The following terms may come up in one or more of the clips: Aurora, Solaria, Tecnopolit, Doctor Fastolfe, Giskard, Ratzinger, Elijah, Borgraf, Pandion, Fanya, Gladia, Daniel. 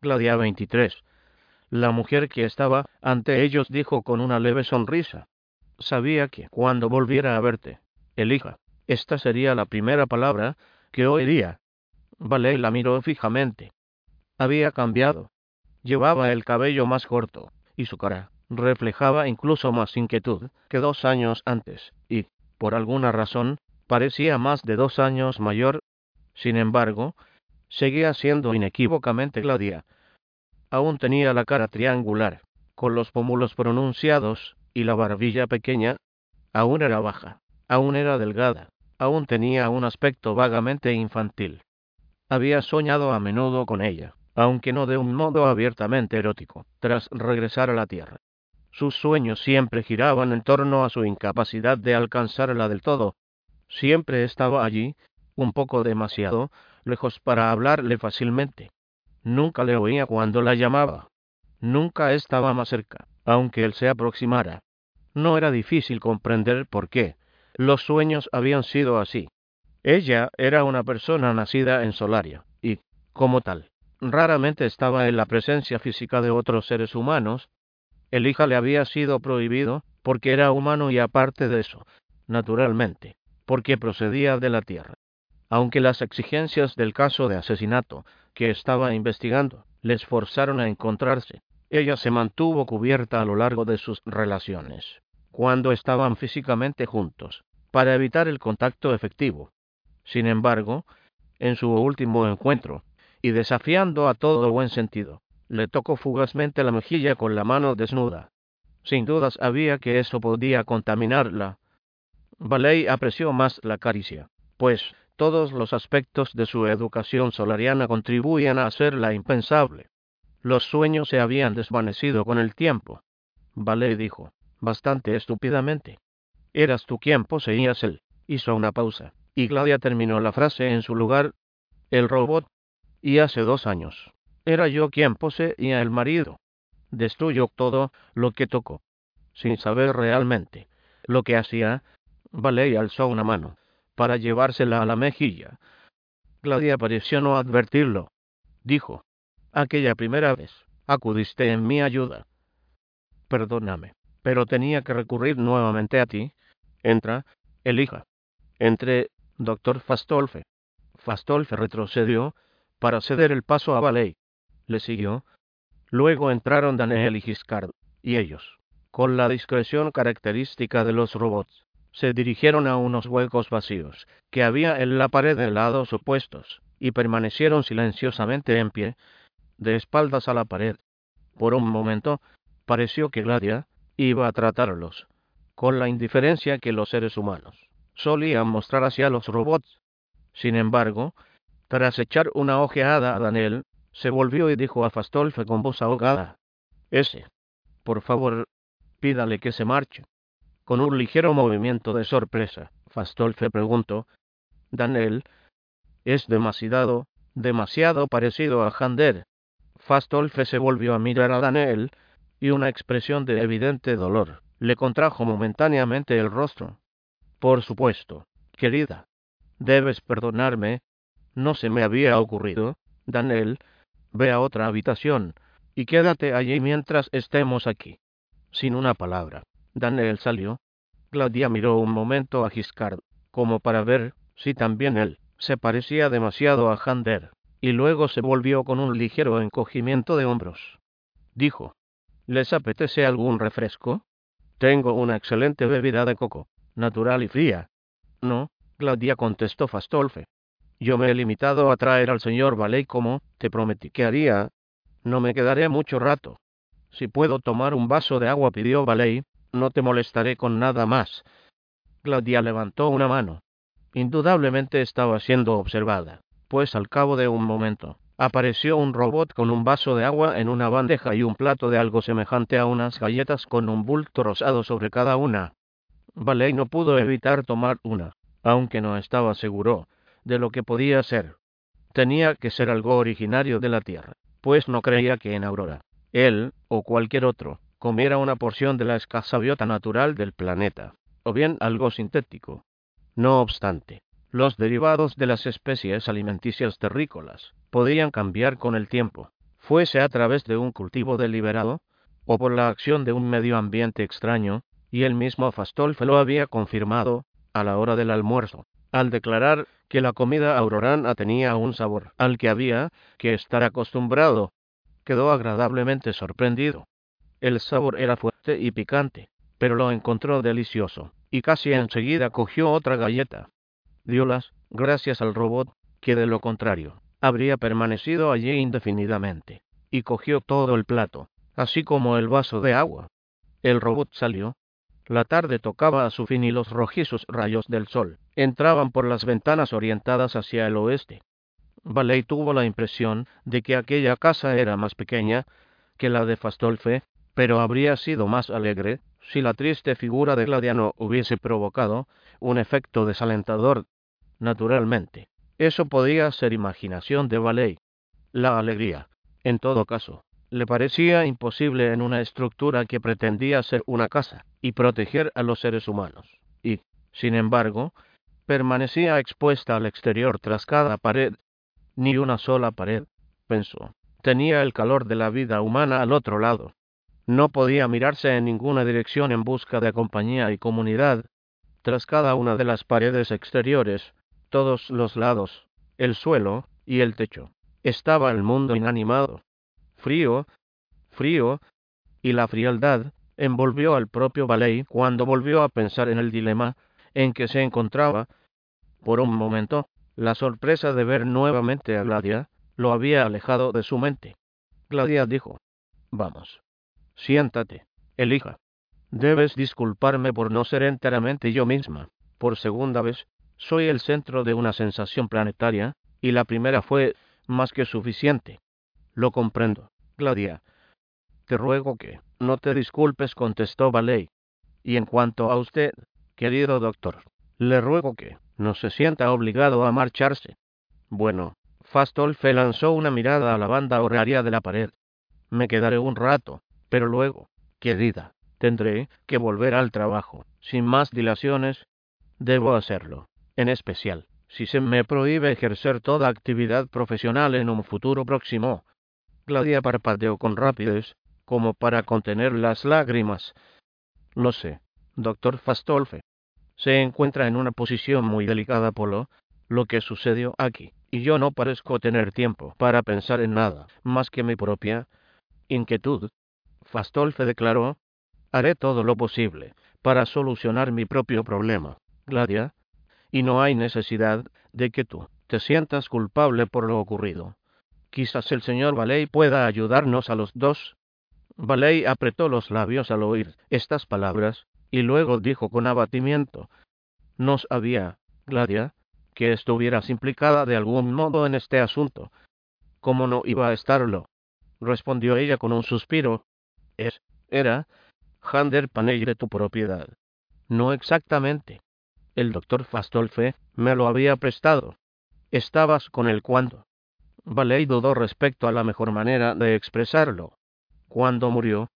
Gladia 23. La mujer que estaba ante ellos dijo con una leve sonrisa: sabía que cuando volviera a verte, Elija, esta sería la primera palabra que oiría. Vale la miró fijamente. Había cambiado. Llevaba el cabello más corto, y su cara reflejaba incluso más inquietud que 2 años antes, y, por alguna razón, parecía más de 2 años mayor. Sin embargo, seguía siendo inequívocamente Gladia. Aún tenía la cara triangular, con los pómulos pronunciados, y la barbilla pequeña. Aún era baja, aún era delgada, aún tenía un aspecto vagamente infantil. Había soñado a menudo con ella, aunque no de un modo abiertamente erótico, tras regresar a la Tierra. Sus sueños siempre giraban en torno a su incapacidad de alcanzarla del todo. Siempre estaba allí, un poco demasiado lejos para hablarle fácilmente. Nunca le oía cuando la llamaba. Nunca estaba más cerca, aunque él se aproximara. No era difícil comprender por qué. Los sueños habían sido así. Ella era una persona nacida en Solaria, y, como tal, raramente estaba en la presencia física de otros seres humanos. El hijo le había sido prohibido, porque era humano y aparte de eso, naturalmente, porque procedía de la Tierra. Aunque las exigencias del caso de asesinato que estaba investigando les forzaron a encontrarse, ella se mantuvo cubierta a lo largo de sus relaciones, cuando estaban físicamente juntos, para evitar el contacto efectivo. Sin embargo, en su último encuentro, y desafiando a todo buen sentido, le tocó fugazmente la mejilla con la mano desnuda. Sin dudas sabía que eso podía contaminarla. Valley apreció más la caricia, pues todos los aspectos de su educación solariana contribuían a hacerla impensable. Los sueños se habían desvanecido con el tiempo. Vale dijo, bastante estúpidamente. Eras tú quien poseías él. Hizo una pausa, y Gladia terminó la frase en su lugar. El robot. Y hace 2 años. Era yo quien poseía el marido. Destruyó todo lo que tocó. Sin saber realmente lo que hacía, Vale alzó una mano para llevársela a la mejilla. Gladia pareció no advertirlo. Dijo, aquella primera vez, acudiste en mi ayuda. Perdóname, pero tenía que recurrir nuevamente a ti. Entra, Elija. Entré, doctor Fastolfe. Fastolfe retrocedió para ceder el paso a Valley. Le siguió. Luego entraron Daniel y Giskard, y ellos, con la discreción característica de los robots, se dirigieron a unos huecos vacíos que había en la pared de lados opuestos, y permanecieron silenciosamente en pie, de espaldas a la pared. Por un momento, pareció que Gladia iba a tratarlos con la indiferencia que los seres humanos solían mostrar hacia los robots. Sin embargo, tras echar una ojeada a Daniel, se volvió y dijo a Fastolfe con voz ahogada: ese, por favor, pídale que se marche. Con un ligero movimiento de sorpresa, Fastolfe preguntó: Daniel, es demasiado parecido a Jander. Fastolfe se volvió a mirar a Daniel, y una expresión de evidente dolor le contrajo momentáneamente el rostro. Por supuesto, querida. Debes perdonarme. No se me había ocurrido. Daniel, ve a otra habitación, y quédate allí mientras estemos aquí. Sin una palabra, Daniel salió. Gladia miró un momento a Giskard, como para ver si también él se parecía demasiado a Jander, y luego se volvió con un ligero encogimiento de hombros. Dijo, ¿les apetece algún refresco? Tengo una excelente bebida de coco, natural y fría. No, Gladia contestó Fastolfe. Yo me he limitado a traer al señor Valley como te prometí que haría. No me quedaré mucho rato. Si puedo tomar un vaso de agua, pidió Valley. No te molestaré con nada más. Gladia levantó una mano. Indudablemente estaba siendo observada, pues al cabo de un momento, Apareció un robot con un vaso de agua en una bandeja y un plato de algo semejante a unas galletas con un bulto rosado sobre cada una. Vale, y no pudo evitar tomar una, aunque no estaba seguro de lo que podía ser. Tenía que ser algo originario de la Tierra, pues no creía que en Aurora, él, o cualquier otro, comiera una porción de la escasa biota natural del planeta, o bien algo sintético. No obstante, los derivados de las especies alimenticias terrícolas podían cambiar con el tiempo, fuese a través de un cultivo deliberado, o por la acción de un medio ambiente extraño, y el mismo Fastolfe lo había confirmado, a la hora del almuerzo, al declarar que la comida aurorana tenía un sabor al que había que estar acostumbrado. Quedó agradablemente sorprendido. El sabor era fuerte y picante, pero lo encontró delicioso, y casi enseguida cogió otra galleta. Dio las gracias al robot, que de lo contrario, habría permanecido allí indefinidamente, y cogió todo el plato, así como el vaso de agua. El robot salió. La tarde tocaba a su fin y los rojizos rayos del sol entraban por las ventanas orientadas hacia el oeste. Valley tuvo la impresión de que aquella casa era más pequeña que la de Fastolfe, pero habría sido más alegre si la triste figura de Gladia no hubiese provocado un efecto desalentador. Naturalmente, eso podía ser imaginación de Valley. La alegría, en todo caso, le parecía imposible en una estructura que pretendía ser una casa y proteger a los seres humanos, y, sin embargo, permanecía expuesta al exterior tras cada pared. Ni una sola pared, pensó, tenía el calor de la vida humana al otro lado. No podía mirarse en ninguna dirección en busca de compañía y comunidad. Tras cada una de las paredes exteriores, todos los lados, el suelo y el techo, estaba el mundo inanimado. Frío, frío, y la frialdad envolvió al propio Valley cuando volvió a pensar en el dilema en que se encontraba. Por un momento, la sorpresa de ver nuevamente a Gladia lo había alejado de su mente. Gladia dijo: «Vamos. Siéntate, elija. Debes disculparme por no ser enteramente yo misma. Por segunda vez, soy el centro de una sensación planetaria, y la primera fue más que suficiente». «Lo comprendo, Gladia. Te ruego que no te disculpes», contestó Valley. «Y en cuanto a usted, querido doctor, le ruego que no se sienta obligado a marcharse». «Bueno». Fastolfe lanzó una mirada a la banda horaria de la pared. «Me quedaré un rato, pero luego, querida, tendré que volver al trabajo. Sin más dilaciones, debo hacerlo, en especial si se me prohíbe ejercer toda actividad profesional en un futuro próximo». Gladia parpadeó con rapidez, como para contener las lágrimas. «Lo sé, doctor Fastolfe. Se encuentra en una posición muy delicada por lo que sucedió aquí, y yo no parezco tener tiempo para pensar en nada más que mi propia inquietud». Fastolfe declaró: «Haré todo lo posible para solucionar mi propio problema, Gladia, y no hay necesidad de que tú te sientas culpable por lo ocurrido. Quizás el señor Valley pueda ayudarnos a los dos». Valley apretó los labios al oír estas palabras, y luego dijo con abatimiento: «No sabía, Gladia, que estuvieras implicada de algún modo en este asunto». «¿Cómo no iba a estarlo?», respondió ella con un suspiro. Era Jander Panell de tu propiedad». «No exactamente. El doctor Fastolfe me lo había prestado». «¿Estabas con él cuando?» Valley dudó respecto a la mejor manera de expresarlo. «Cuando murió».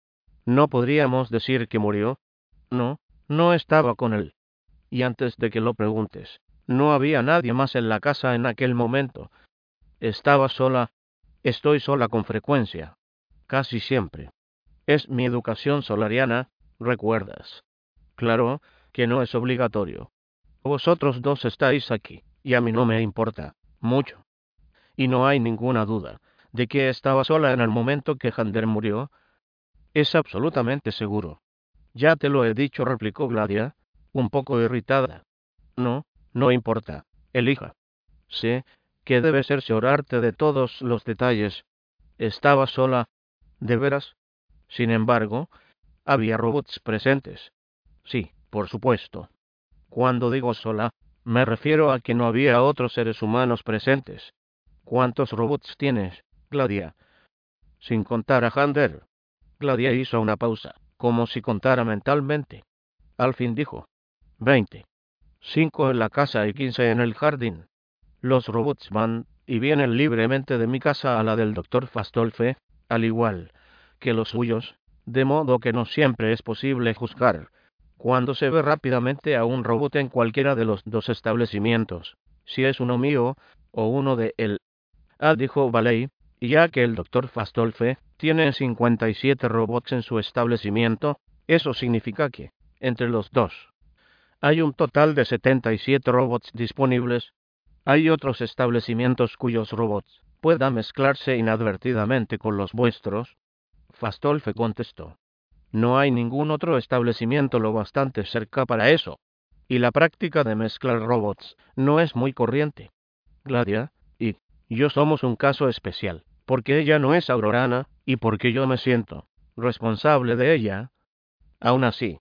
«No podríamos decir que murió». «No, no estaba con él. Y antes de que lo preguntes, no había nadie más en la casa en aquel momento. Estaba sola. Estoy sola con frecuencia. Casi siempre. Es mi educación solariana, ¿recuerdas? Claro que no es obligatorio. Vosotros dos estáis aquí, y a mí no me importa mucho. Y no hay ninguna duda de que estaba sola en el momento que Jander murió. Es absolutamente seguro». «Ya te lo he dicho», replicó Gladia, un poco irritada. «No, no importa, elija. Sé que debes cerciorarte de todos los detalles. Estaba sola, de veras. Sin embargo, había robots presentes». «Sí, por supuesto. Cuando digo sola, me refiero a que no había otros seres humanos presentes». ¿Cuántos robots tienes, Gladia? Sin contar a Jander. Gladia hizo una pausa, como si contara mentalmente. Al fin dijo: 20. 5 en la casa y 15 en el jardín. Los robots van y vienen libremente de mi casa a la del doctor Fastolfe, al igual que los suyos, de modo que no siempre es posible juzgar cuando se ve rápidamente a un robot en cualquiera de los dos establecimientos, si es uno mío o uno de él. Ah, dijo Valey, ya que el doctor Fastolfe tiene 57 robots en su establecimiento, eso significa que, entre los dos, hay un total de 77 robots disponibles. Hay otros establecimientos cuyos robots puedan mezclarse inadvertidamente con los vuestros. Fastolfe contestó: no hay ningún otro establecimiento lo bastante cerca para eso, y la práctica de mezclar robots no es muy corriente. Gladia y yo somos un caso especial, porque ella no es aurorana, y porque yo me siento responsable de ella. Aún así,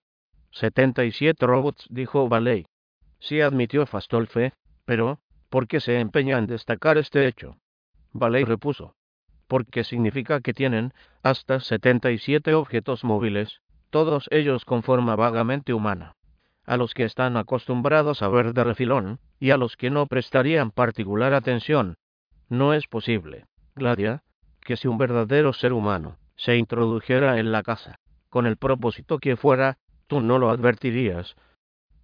77 robots, dijo Valey. Sí, admitió Fastolfe, pero ¿por qué se empeña en destacar este hecho? Valey repuso: porque significa que tienen hasta 77 objetos móviles, todos ellos con forma vagamente humana, a los que están acostumbrados a ver de refilón, y a los que no prestarían particular atención. No es posible, Gladia, que si un verdadero ser humano se introdujera en la casa, con el propósito que fuera, tú no lo advertirías.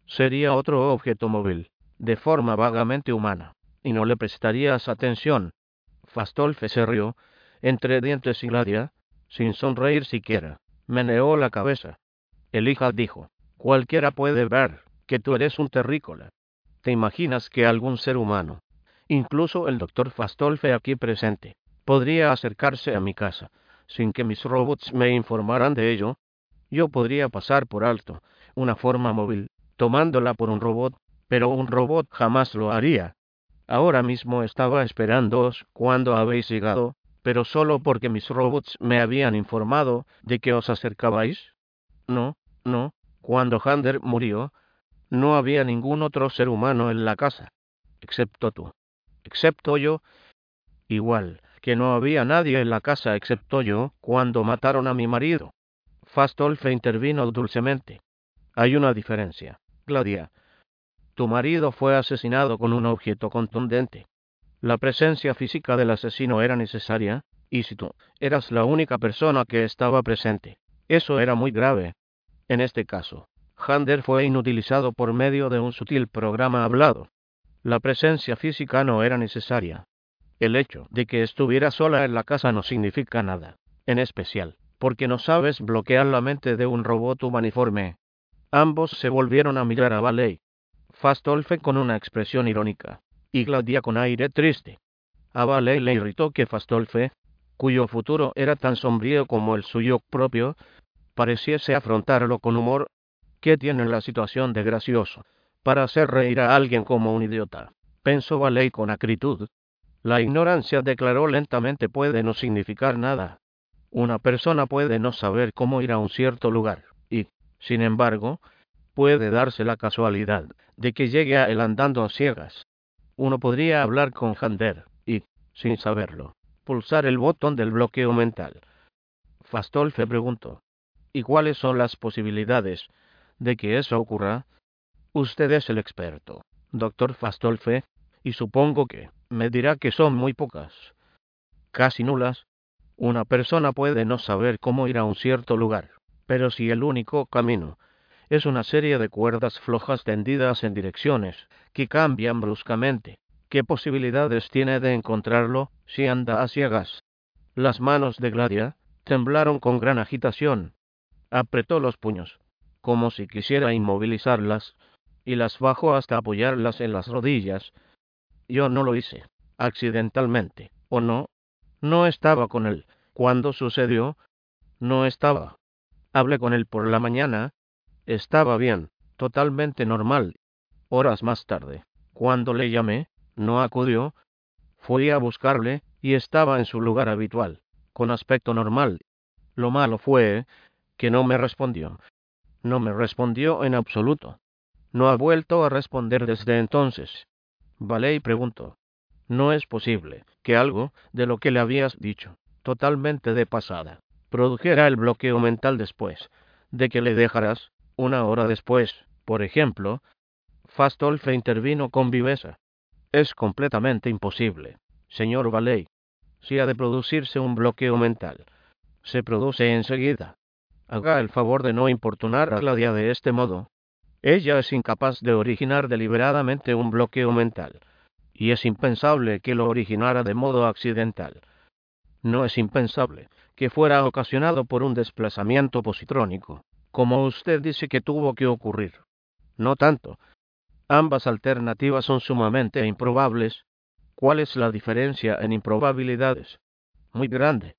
Sería otro objeto móvil, de forma vagamente humana, y no le prestarías atención. Fastolfe se rió, entre dientes, y Gladia, sin sonreír siquiera, meneó la cabeza. Elijah dijo: cualquiera puede ver que tú eres un terrícola. ¿Te imaginas que algún ser humano, incluso el doctor Fastolfe aquí presente, podría acercarse a mi casa sin que mis robots me informaran de ello? Yo podría pasar por alto una forma móvil, tomándola por un robot, pero un robot jamás lo haría. Ahora mismo estaba esperándoos cuando habéis llegado, pero solo porque mis robots me habían informado de que os acercabais. No, cuando Jander murió, no había ningún otro ser humano en la casa, excepto tú, excepto yo. Igual que no había nadie en la casa excepto yo cuando mataron a mi marido. Fastolfe intervino dulcemente: hay una diferencia, Gladia. Tu marido fue asesinado con un objeto contundente. La presencia física del asesino era necesaria, y si tú eras la única persona que estaba presente, eso era muy grave. En este caso, Jander fue inutilizado por medio de un sutil programa hablado. La presencia física no era necesaria. El hecho de que estuviera sola en la casa no significa nada, en especial porque no sabes bloquear la mente de un robot humaniforme. Ambos se volvieron a mirar a Valey. Fastolfe con una expresión irónica, y Gladia con aire triste. A Valey le irritó que Fastolfe, cuyo futuro era tan sombrío como el suyo propio, pareciese afrontarlo con humor. ¿Qué tiene la situación de gracioso para hacer reír a alguien como un idiota?, pensó Valey con acritud. La ignorancia, declaró lentamente, puede no significar nada. Una persona puede no saber cómo ir a un cierto lugar, y, sin embargo, puede darse la casualidad de que llegue a él andando a ciegas. Uno podría hablar con Jander y, sin saberlo, pulsar el botón del bloqueo mental. Fastolfe preguntó: ¿y cuáles son las posibilidades de que eso ocurra? Usted es el experto, doctor Fastolfe, y supongo que me dirá que son muy pocas. Casi nulas. Una persona puede no saber cómo ir a un cierto lugar, pero si el único camino es una serie de cuerdas flojas tendidas en direcciones que cambian bruscamente, ¿qué posibilidades tiene de encontrarlo si anda a ciegas? Las manos de Gladia temblaron con gran agitación. Apretó los puños, como si quisiera inmovilizarlas, y las bajó hasta apoyarlas en las rodillas. Yo no lo hice, accidentalmente, ¿o no? No estaba con él cuando sucedió. No estaba. Hablé con él por la mañana. Estaba bien, totalmente normal. Horas más tarde, cuando le llamé, no acudió. Fui a buscarle, y estaba en su lugar habitual, con aspecto normal. Lo malo fue que no me respondió. No me respondió en absoluto. No ha vuelto a responder desde entonces. Valey preguntó: No es posible que algo de lo que le habías dicho, totalmente de pasada, produjera el bloqueo mental después de que le dejaras, una hora después, por ejemplo. Fastolfe intervino con viveza. Es completamente imposible, señor Valley. Si ha de producirse un bloqueo mental, se produce enseguida. Haga el favor de no importunar a Gladia de este modo. Ella es incapaz de originar deliberadamente un bloqueo mental, y es impensable que lo originara de modo accidental. No es impensable que fuera ocasionado por un desplazamiento positrónico, como usted dice que tuvo que ocurrir. No tanto. Ambas alternativas son sumamente improbables. ¿Cuál es la diferencia en improbabilidades? Muy grande.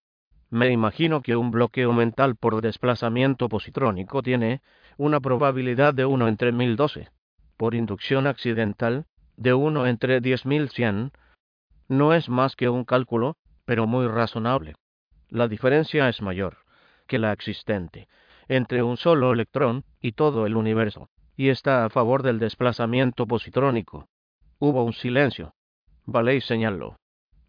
Me imagino que un bloqueo mental por desplazamiento positrónico tiene una probabilidad de 1 entre 1012. Por inducción accidental, de 1 entre 10100. No es más que un cálculo, pero muy razonable. La diferencia es mayor que la existente entre un solo electrón y todo el universo, y está a favor del desplazamiento positrónico. Hubo un silencio. Valley señaló.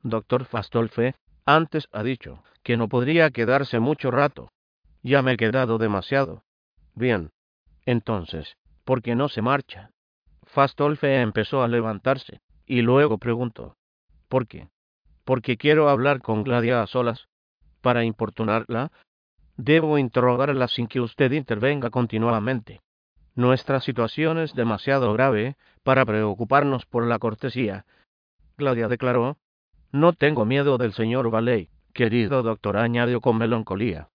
Doctor Fastolfe, antes ha dicho que no podría quedarse mucho rato. Ya me he quedado demasiado. Bien. Entonces, ¿por qué no se marcha? Fastolfe empezó a levantarse, y luego preguntó. ¿Por qué? Porque quiero hablar con Gladia a solas. Para importunarla, debo interrogarla sin que usted intervenga continuamente. Nuestra situación es demasiado grave para preocuparnos por la cortesía. Gladia declaró. No tengo miedo del señor Valley, querido doctor, añadió con melancolía.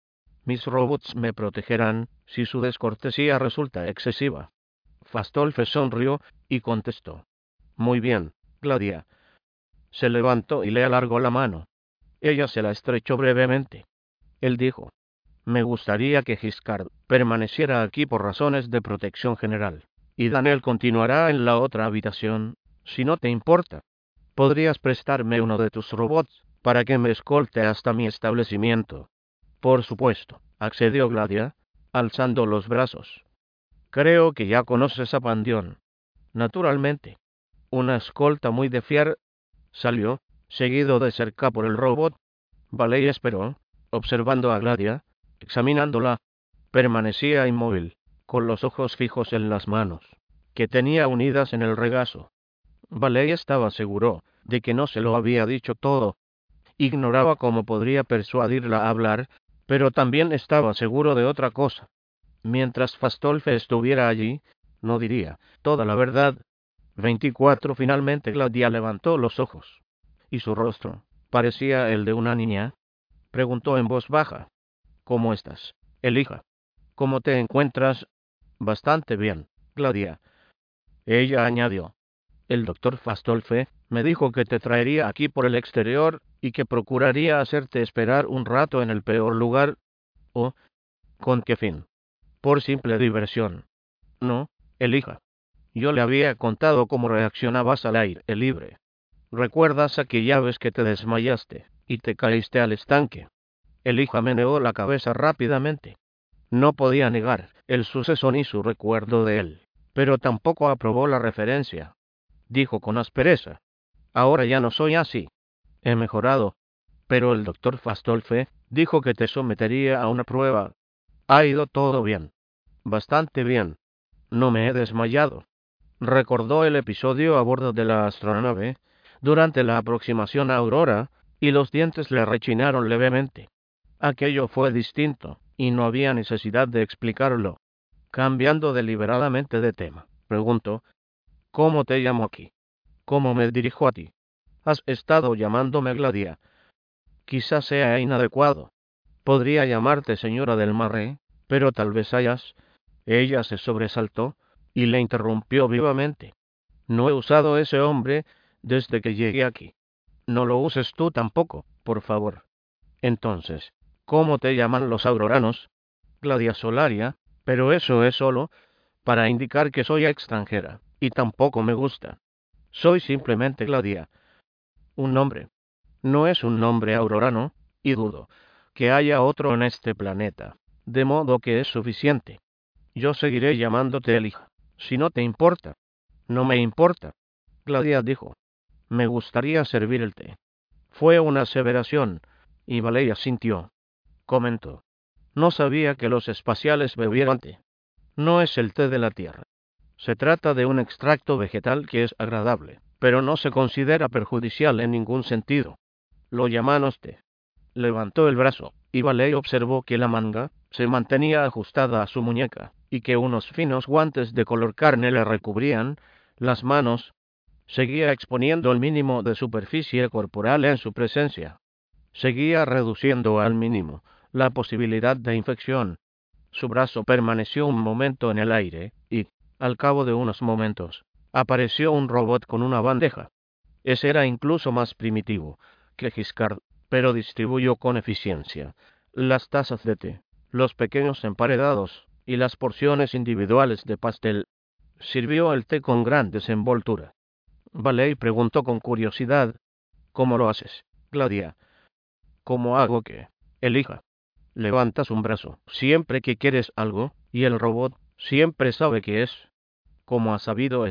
Mis robots me protegerán si su descortesía resulta excesiva. Fastolfe sonrió y contestó. Muy bien, Gladia. Se levantó y le alargó la mano. Ella se la estrechó brevemente. Él dijo. Me gustaría que Giskard permaneciera aquí por razones de protección general, y Daniel continuará en la otra habitación, si no te importa. ¿Podrías prestarme uno de tus robots para que me escolte hasta mi establecimiento? Por supuesto, accedió Gladia, alzando los brazos. Creo que ya conoces a Pandion. Naturalmente. Una escolta muy de fiar. Salió, seguido de cerca por el robot. Valley esperó, observando a Gladia. Examinándola, permanecía inmóvil, con los ojos fijos en las manos, que tenía unidas en el regazo. Valley estaba seguro de que no se lo había dicho todo. Ignoraba cómo podría persuadirla a hablar, pero también estaba seguro de otra cosa. Mientras Fastolfe estuviera allí, no diría toda la verdad. 24 Finalmente Gladia levantó los ojos, y su rostro parecía el de una niña. Preguntó en voz baja. ¿Cómo estás, Elijah? ¿Cómo te encuentras? Bastante bien, Gladia. Ella añadió. El doctor Fastolfe me dijo que te traería aquí por el exterior y que procuraría hacerte esperar un rato en el peor lugar. ¿Oh? ¿Con qué fin? Por simple diversión. No, Elijah. Yo le había contado cómo reaccionabas al aire libre. ¿Recuerdas aquella vez que te desmayaste y te caíste al estanque? Elijah meneó la cabeza rápidamente. No podía negar el suceso ni su recuerdo de él, pero tampoco aprobó la referencia. Dijo con aspereza. Ahora ya no soy así. He mejorado. Pero el doctor Fastolfe dijo que te sometería a una prueba. Ha ido todo bien. Bastante bien. No me he desmayado. Recordó el episodio a bordo de la astronave, durante la aproximación a Aurora, y los dientes le rechinaron levemente. Aquello fue distinto, y no había necesidad de explicarlo. Cambiando deliberadamente de tema, preguntó, ¿cómo te llamo aquí? ¿Cómo me dirijo a ti? ¿Has estado llamándome Gladia? Quizás sea inadecuado. Podría llamarte señora del Marré, pero tal vez hayas... Ella se sobresaltó, y le interrumpió vivamente. No he usado ese nombre desde que llegué aquí. No lo uses tú tampoco, por favor. Entonces... ¿Cómo te llaman los auroranos? Gladia Solaria, pero eso es solo para indicar que soy extranjera, y tampoco me gusta. Soy simplemente Gladia. Un nombre. No es un nombre aurorano, y dudo que haya otro en este planeta, de modo que es suficiente. Yo seguiré llamándote Elijah, si no te importa. No me importa, Gladia dijo. Me gustaría servir el té. Fue una aseveración, y Valeria sintió. Comentó. No sabía que los espaciales bebieran té. No es el té de la tierra. Se trata de un extracto vegetal que es agradable, pero no se considera perjudicial en ningún sentido. Lo llamamos té. Levantó el brazo, y Valeria observó que la manga se mantenía ajustada a su muñeca, y que unos finos guantes de color carne le recubrían las manos. Seguía exponiendo el mínimo de superficie corporal en su presencia. Seguía reduciendo al mínimo la posibilidad de infección. Su brazo permaneció un momento en el aire, y, al cabo de unos momentos, apareció un robot con una bandeja. Ese era incluso más primitivo que Giskard, pero distribuyó con eficiencia las tazas de té, los pequeños emparedados y las porciones individuales de pastel. Sirvió el té con gran desenvoltura. Valeria preguntó con curiosidad: ¿Cómo lo haces, Gladia? ¿Cómo hago que? Elija. Levantas un brazo siempre que quieres algo, y el robot siempre sabe qué es. ¿Cómo ha sabido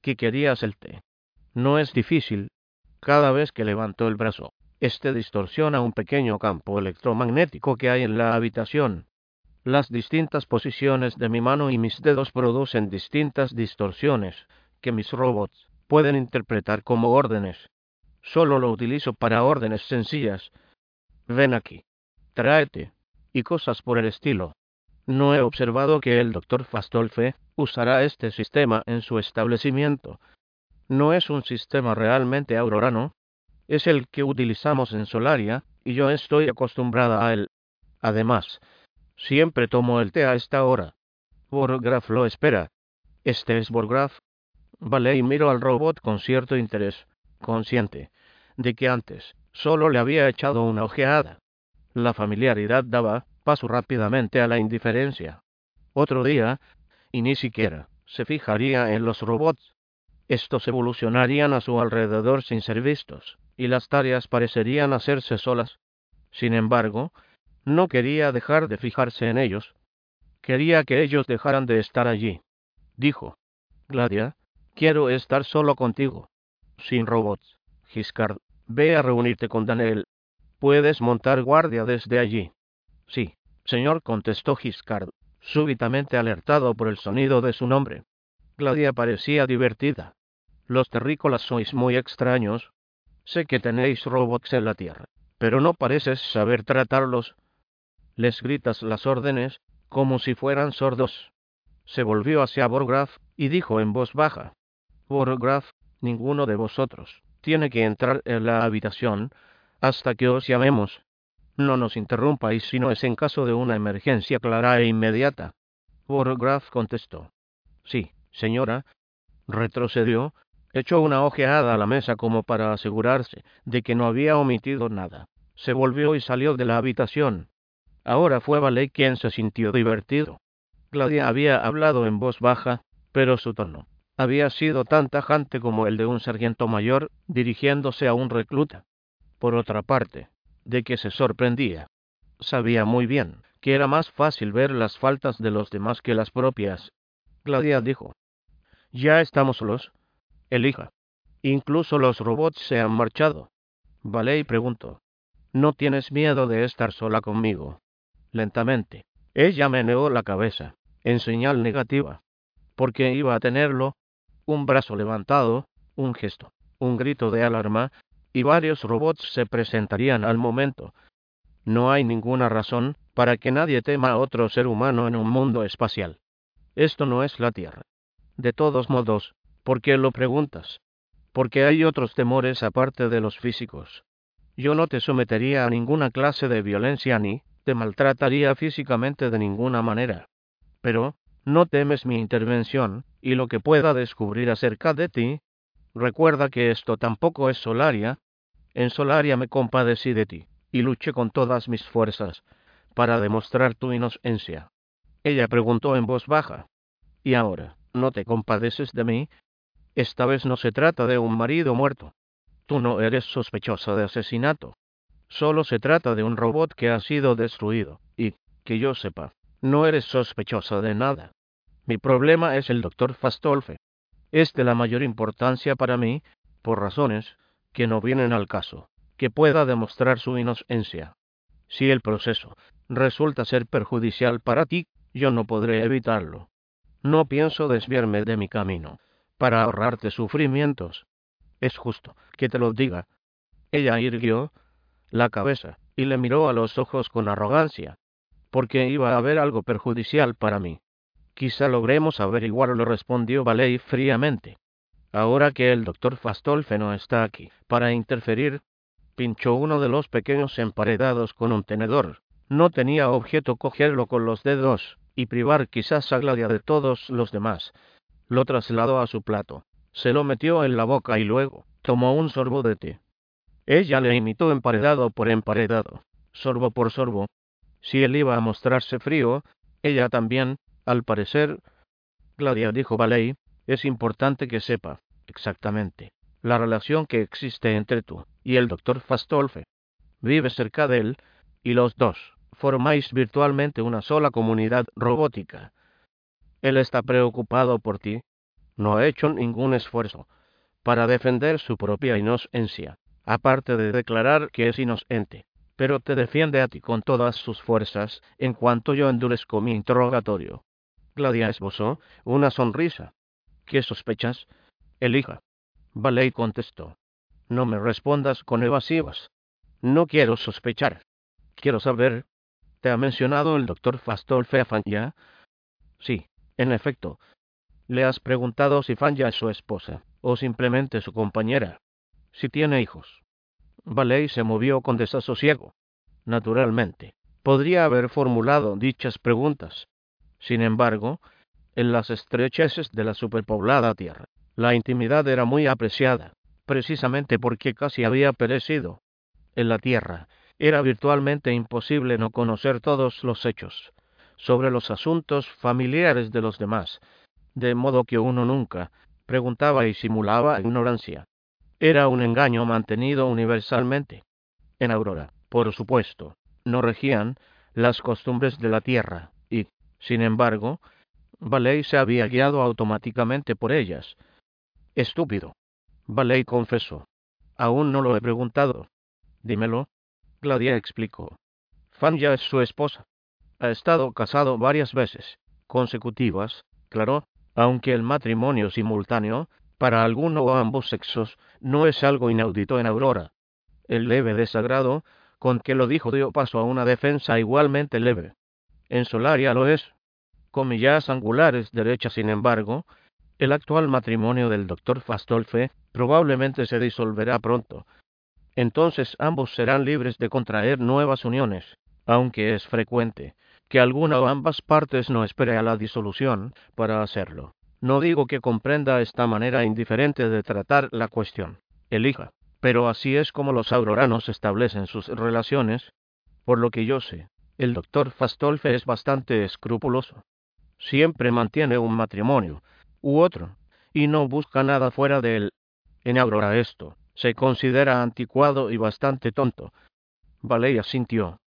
que querías el té? No es difícil. Cada vez que levantó el brazo, distorsiona un pequeño campo electromagnético que hay en la habitación. Las distintas posiciones de mi mano y mis dedos producen distintas distorsiones que mis robots pueden interpretar como órdenes. Solo lo utilizo para órdenes sencillas. Ven aquí. Tráete. Y cosas por el estilo. No he observado que el Doctor Fastolfe usará este sistema en su establecimiento. No es un sistema realmente aurorano. Es el que utilizamos en Solaria, y yo estoy acostumbrada a él. Además, siempre tomo el té a esta hora. Borgraf lo espera. Este es Borgraf. Valeria miró al robot con cierto interés, consciente de que antes solo le había echado una ojeada. La familiaridad daba paso rápidamente a la indiferencia. Otro día, y ni siquiera se fijaría en los robots. Estos evolucionarían a su alrededor sin ser vistos, y las tareas parecerían hacerse solas. Sin embargo, no quería dejar de fijarse en ellos. Quería que ellos dejaran de estar allí. Dijo: Gladia, quiero estar solo contigo. Sin robots, Giskard, ve a reunirte con Daniel. Puedes montar guardia desde allí. Sí, señor, contestó Giskard, súbitamente alertado por el sonido de su nombre. Gladia parecía divertida. Los terrícolas sois muy extraños. Sé que tenéis robots en la Tierra, pero no pareces saber tratarlos. Les gritas las órdenes, como si fueran sordos. Se volvió hacia Borgraf, y dijo en voz baja: Borgraf, ninguno de vosotros tiene que entrar en la habitación hasta que os llamemos. No nos interrumpáis si no es en caso de una emergencia clara e inmediata. Borgraf contestó: Sí, señora. Retrocedió. Echó una ojeada a la mesa como para asegurarse de que no había omitido nada. Se volvió y salió de la habitación. Ahora fue Valeria quien se sintió divertido. Gladia había hablado en voz baja, pero su tono había sido tan tajante como el de un sargento mayor dirigiéndose a un recluta. Por otra parte, de que se sorprendía. Sabía muy bien que era más fácil ver las faltas de los demás que las propias. Gladia dijo: Ya estamos solos. Elija. Incluso los robots se han marchado. Valeria preguntó: ¿No tienes miedo de estar sola conmigo? Lentamente, ella meneó la cabeza, en señal negativa. ¿Por qué iba a tenerlo? Un brazo levantado, un gesto, un grito de alarma, y varios robots se presentarían al momento. No hay ninguna razón para que nadie tema a otro ser humano en un mundo espacial. Esto no es la Tierra. De todos modos, ¿por qué lo preguntas? Porque hay otros temores aparte de los físicos. Yo no te sometería a ninguna clase de violencia ni te maltrataría físicamente de ninguna manera. Pero, ¿no temes mi intervención y lo que pueda descubrir acerca de ti? Recuerda que esto tampoco es Solaria. En Solaria me compadecí de ti y luché con todas mis fuerzas para demostrar tu inocencia. Ella preguntó en voz baja: ¿Y ahora no te compadeces de mí? Esta vez no se trata de un marido muerto. Tú no eres sospechosa de asesinato. Solo se trata de un robot que ha sido destruido, y, que yo sepa, no eres sospechosa de nada. Mi problema es el Doctor Fastolfe. Es de la mayor importancia para mí, por razones que no vienen al caso, que pueda demostrar su inocencia. Si el proceso resulta ser perjudicial para ti, yo no podré evitarlo. No pienso desviarme de mi camino para ahorrarte sufrimientos. Es justo que te lo diga. Ella irguió la cabeza y le miró a los ojos con arrogancia. Porque iba a haber algo perjudicial para mí. Quizá logremos averiguarlo, respondió Valley fríamente. Ahora que el doctor Fastolfe no está aquí para interferir, pinchó uno de los pequeños emparedados con un tenedor. No tenía objeto cogerlo con los dedos y privar quizás a Gladia de todos los demás. Lo trasladó a su plato, se lo metió en la boca y luego tomó un sorbo de té. Ella le imitó emparedado por emparedado, sorbo por sorbo. Si él iba a mostrarse frío, ella también, al parecer. Gladia, dijo Valley, es importante que sepa exactamente la relación que existe entre tú y el doctor Fastolfe. Vive cerca de él, y los dos formáis virtualmente una sola comunidad robótica. Él está preocupado por ti. No ha hecho ningún esfuerzo para defender su propia inocencia, aparte de declarar que es inocente, pero te defiende a ti con todas sus fuerzas en cuanto yo endurezco mi interrogatorio. Gladia esbozó una sonrisa. ¿Qué sospechas? Elija. Valley contestó. No me respondas con evasivas. No quiero sospechar. Quiero saber. ¿Te ha mencionado el doctor Fastolfe a Fanya? Sí, en efecto. ¿Le has preguntado si Fanya es su esposa, o simplemente su compañera? Si tiene hijos. Valley se movió con desasosiego. Naturalmente, podría haber formulado dichas preguntas. Sin embargo, en las estrecheces de la superpoblada tierra, la intimidad era muy apreciada, precisamente porque casi había perecido. En la tierra, era virtualmente imposible no conocer todos los hechos sobre los asuntos familiares de los demás, de modo que uno nunca preguntaba y simulaba ignorancia. Era un engaño mantenido universalmente. En Aurora, por supuesto, no regían las costumbres de la tierra, y, sin embargo, Valley se había guiado automáticamente por ellas. Estúpido. Valley confesó. Aún no lo he preguntado. Dímelo. Gladia explicó. Fanya es su esposa. Ha estado casado varias veces consecutivas, claro, aunque el matrimonio simultáneo, para alguno o ambos sexos, no es algo inaudito en Aurora. El leve desagrado con que lo dijo dio paso a una defensa igualmente leve. En Solaria lo es. Comillas angulares derechas, sin embargo, el actual matrimonio del doctor Fastolfe probablemente se disolverá pronto. Entonces ambos serán libres de contraer nuevas uniones, aunque es frecuente que alguna o ambas partes no espere a la disolución para hacerlo. No digo que comprenda esta manera indiferente de tratar la cuestión, Elija, pero así es como los auroranos establecen sus relaciones. Por lo que yo sé, el doctor Fastolfe es bastante escrupuloso. Siempre mantiene un matrimonio u otro, y no busca nada fuera de él. En Aurora esto se considera anticuado y bastante tonto. Valley asintió.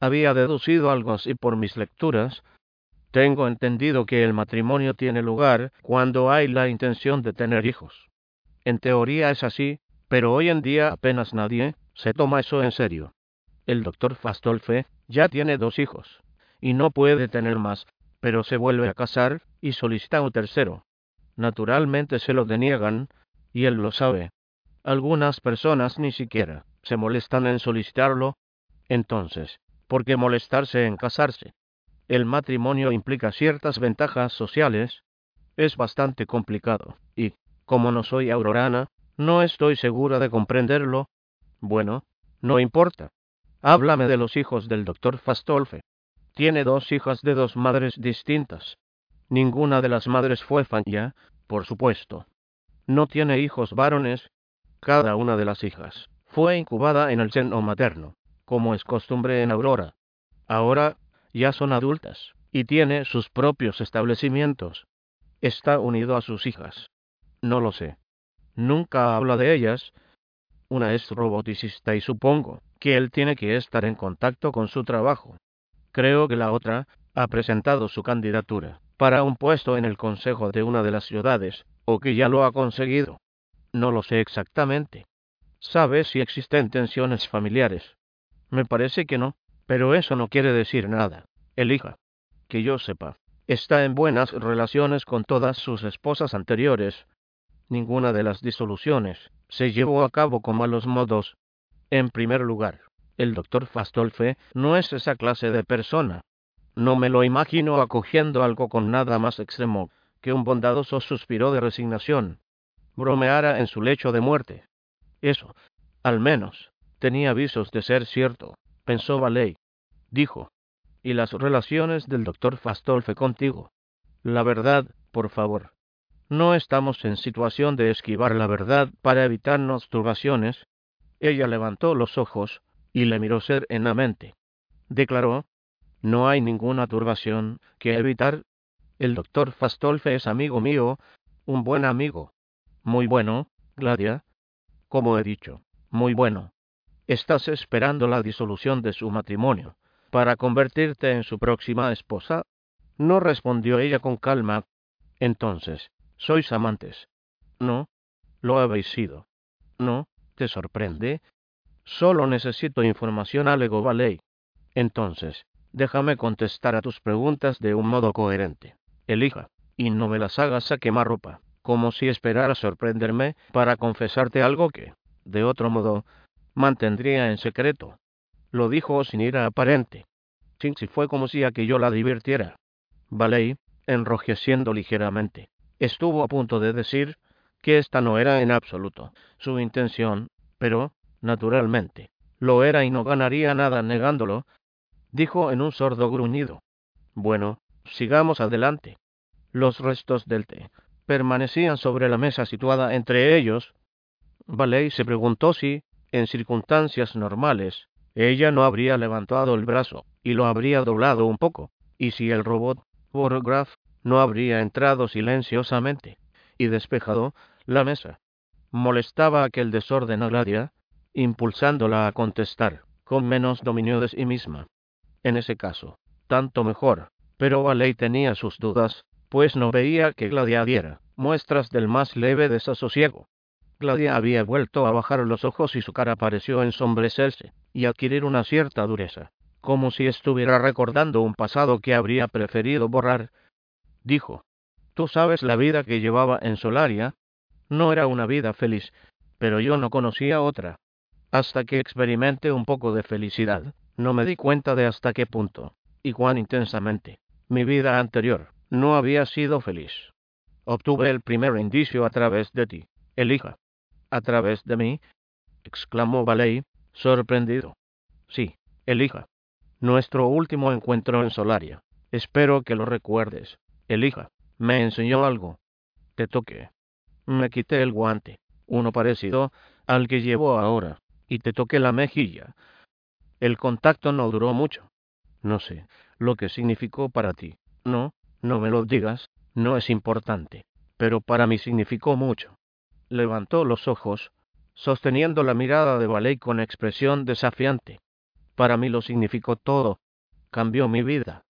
Había deducido algo así por mis lecturas. Tengo entendido que el matrimonio tiene lugar cuando hay la intención de tener hijos. En teoría es así, pero hoy en día apenas nadie se toma eso en serio. El doctor Fastolfe ya tiene 2 hijos, y no puede tener más, pero se vuelve a casar y solicita un tercero. Naturalmente se lo deniegan, y él lo sabe. Algunas personas ni siquiera se molestan en solicitarlo. Entonces, ¿por qué molestarse en casarse? El matrimonio implica ciertas ventajas sociales. Es bastante complicado, y, como no soy aurorana, no estoy segura de comprenderlo. Bueno, no importa. Háblame de los hijos del doctor Fastolfe. Tiene 2 hijas de 2 madres distintas. Ninguna de las madres fue Fanya, por supuesto. No tiene hijos varones. Cada una de las hijas fue incubada en el seno materno, como es costumbre en Aurora. Ahora ya son adultas, y tiene sus propios establecimientos. ¿Está unido a sus hijas? No lo sé. Nunca habla de ellas. Una es roboticista y supongo que él tiene que estar en contacto con su trabajo. Creo que la otra ha presentado su candidatura para un puesto en el consejo de una de las ciudades, o que ya lo ha conseguido. No lo sé exactamente. ¿Sabes si existen tensiones familiares? Me parece que no, pero eso no quiere decir nada. Elija. Que yo sepa, está en buenas relaciones con todas sus esposas anteriores. Ninguna de las disoluciones se llevó a cabo con malos modos. En primer lugar, el doctor Fastolfe no es esa clase de persona. No me lo imagino acogiendo algo con nada más extremo que un bondadoso suspiro de resignación. Bromeara en su lecho de muerte. Eso, al menos, tenía visos de ser cierto, pensó Valley. Dijo, ¿y las relaciones del doctor Fastolfe contigo? La verdad, por favor. No estamos en situación de esquivar la verdad para evitarnos turbaciones. Ella levantó los ojos y le miró serenamente. Declaró, no hay ninguna turbación que evitar. El doctor Fastolfe es amigo mío, un buen amigo. Muy bueno, Gladia. Como he dicho, muy bueno. Estás esperando la disolución de su matrimonio para convertirte en su próxima esposa. No respondió ella con calma. Entonces, ¿sois amantes? No. ¿Lo habéis sido? No. ¿Te sorprende? Solo necesito información, alegó Valley. Entonces, déjame contestar a tus preguntas de un modo coherente. Elija, y no me las hagas a quemarropa, como si esperara sorprenderme para confesarte algo que, de otro modo, mantendría en secreto. Lo dijo sin ira aparente. Sinsi fue como si aquello la divirtiera. Valley, enrojeciendo ligeramente, estuvo a punto de decir que esta no era en absoluto su intención, pero, naturalmente, lo era y no ganaría nada negándolo. Dijo en un sordo gruñido. Bueno, sigamos adelante. Los restos del té permanecían sobre la mesa situada entre ellos. Valley se preguntó si, en circunstancias normales, ella no habría levantado el brazo y lo habría doblado un poco, y si el robot, Borgraf, no habría entrado silenciosamente y despejado la mesa. Molestaba aquel desorden a Gladia, impulsándola a contestar con menos dominio de sí misma. En ese caso, tanto mejor, pero Valley tenía sus dudas, pues no veía que Gladia diera muestras del más leve desasosiego. Gladia había vuelto a bajar los ojos y su cara pareció ensombrecerse y adquirir una cierta dureza, como si estuviera recordando un pasado que habría preferido borrar. Dijo, tú sabes la vida que llevaba en Solaria. No era una vida feliz, pero yo no conocía otra. Hasta que experimenté un poco de felicidad, no me di cuenta de hasta qué punto, y cuán intensamente, mi vida anterior no había sido feliz. Obtuve el primer indicio a través de ti, Elija. ¿A través de mí?, exclamó Valley, sorprendido. Sí, Elija. Nuestro último encuentro en Solaria. Espero que lo recuerdes. Elija, me enseñó algo. Te toqué. Me quité el guante, uno parecido al que llevo ahora, y te toqué la mejilla. El contacto no duró mucho. No sé lo que significó para ti. No me lo digas, no es importante, pero para mí significó mucho. Levantó los ojos, sosteniendo la mirada de Valley con expresión desafiante. Para mí lo significó todo. Cambió mi vida.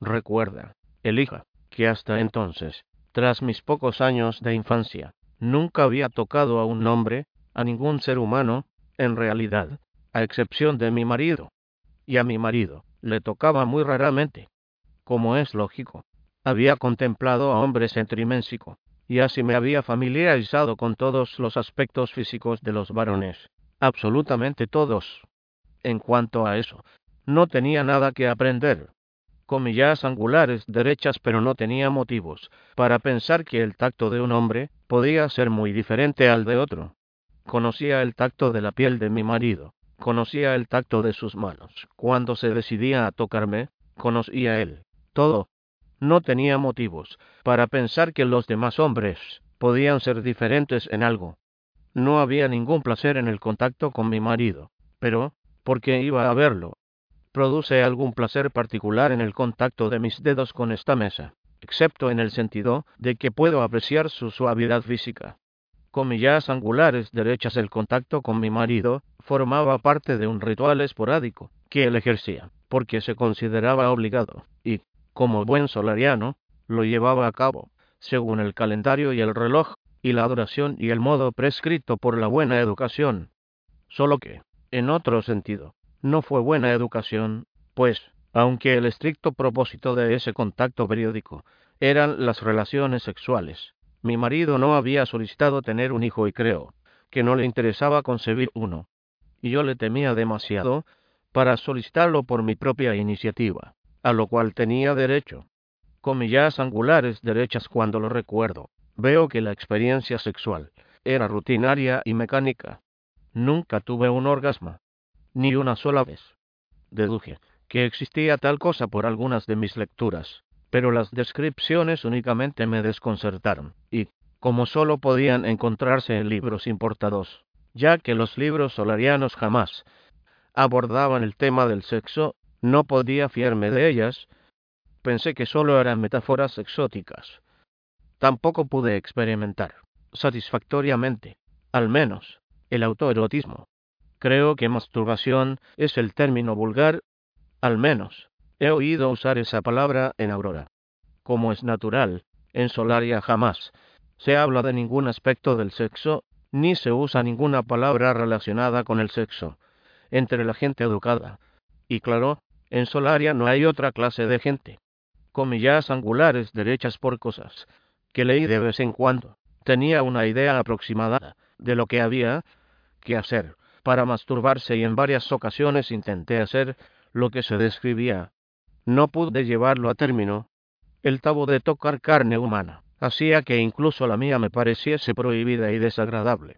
Recuerda, Elija, que hasta entonces, tras mis pocos años de infancia, nunca había tocado a un hombre, a ningún ser humano, en realidad, a excepción de mi marido. Y a mi marido le tocaba muy raramente. Como es lógico, había contemplado a hombres entriménsico, y así me había familiarizado con todos los aspectos físicos de los varones, absolutamente todos. En cuanto a eso, no tenía nada que aprender. Comillas angulares derechas, pero no tenía motivos para pensar que el tacto de un hombre podía ser muy diferente al de otro. Conocía el tacto de la piel de mi marido, conocía el tacto de sus manos. Cuando se decidía a tocarme, conocía él, todo. No tenía motivos para pensar que los demás hombres podían ser diferentes en algo. No había ningún placer en el contacto con mi marido, pero, ¿por qué iba a haberlo? Produce algún placer particular en el contacto de mis dedos con esta mesa, excepto en el sentido de que puedo apreciar su suavidad física. Comillas angulares derechas, el contacto con mi marido formaba parte de un ritual esporádico que él ejercía, porque se consideraba obligado, y, como buen solariano, lo llevaba a cabo, según el calendario y el reloj, y la adoración y el modo prescrito por la buena educación. Solo que, en otro sentido, no fue buena educación, pues, aunque el estricto propósito de ese contacto periódico eran las relaciones sexuales, mi marido no había solicitado tener un hijo y creo que no le interesaba concebir uno. Y yo le temía demasiado para solicitarlo por mi propia iniciativa, a lo cual tenía derecho. Comillas angulares derechas cuando lo recuerdo. Veo que la experiencia sexual era rutinaria y mecánica. Nunca tuve un orgasmo, ni una sola vez. Deduje que existía tal cosa por algunas de mis lecturas, pero las descripciones únicamente me desconcertaron, y, como solo podían encontrarse en libros importados, ya que los libros solarianos jamás abordaban el tema del sexo, no podía fiarme de ellas. Pensé que solo eran metáforas exóticas. Tampoco pude experimentar, satisfactoriamente, al menos, el autoerotismo. Creo que masturbación es el término vulgar, al menos, he oído usar esa palabra en Aurora. Como es natural, en Solaria jamás se habla de ningún aspecto del sexo, ni se usa ninguna palabra relacionada con el sexo, entre la gente educada. Y claro, en Solaria no hay otra clase de gente. Comillas angulares derechas por cosas que leí de vez en cuando. Tenía una idea aproximada de lo que había que hacer para masturbarse y en varias ocasiones intenté hacer lo que se describía. No pude llevarlo a término. El tabú de tocar carne humana hacía que incluso la mía me pareciese prohibida y desagradable.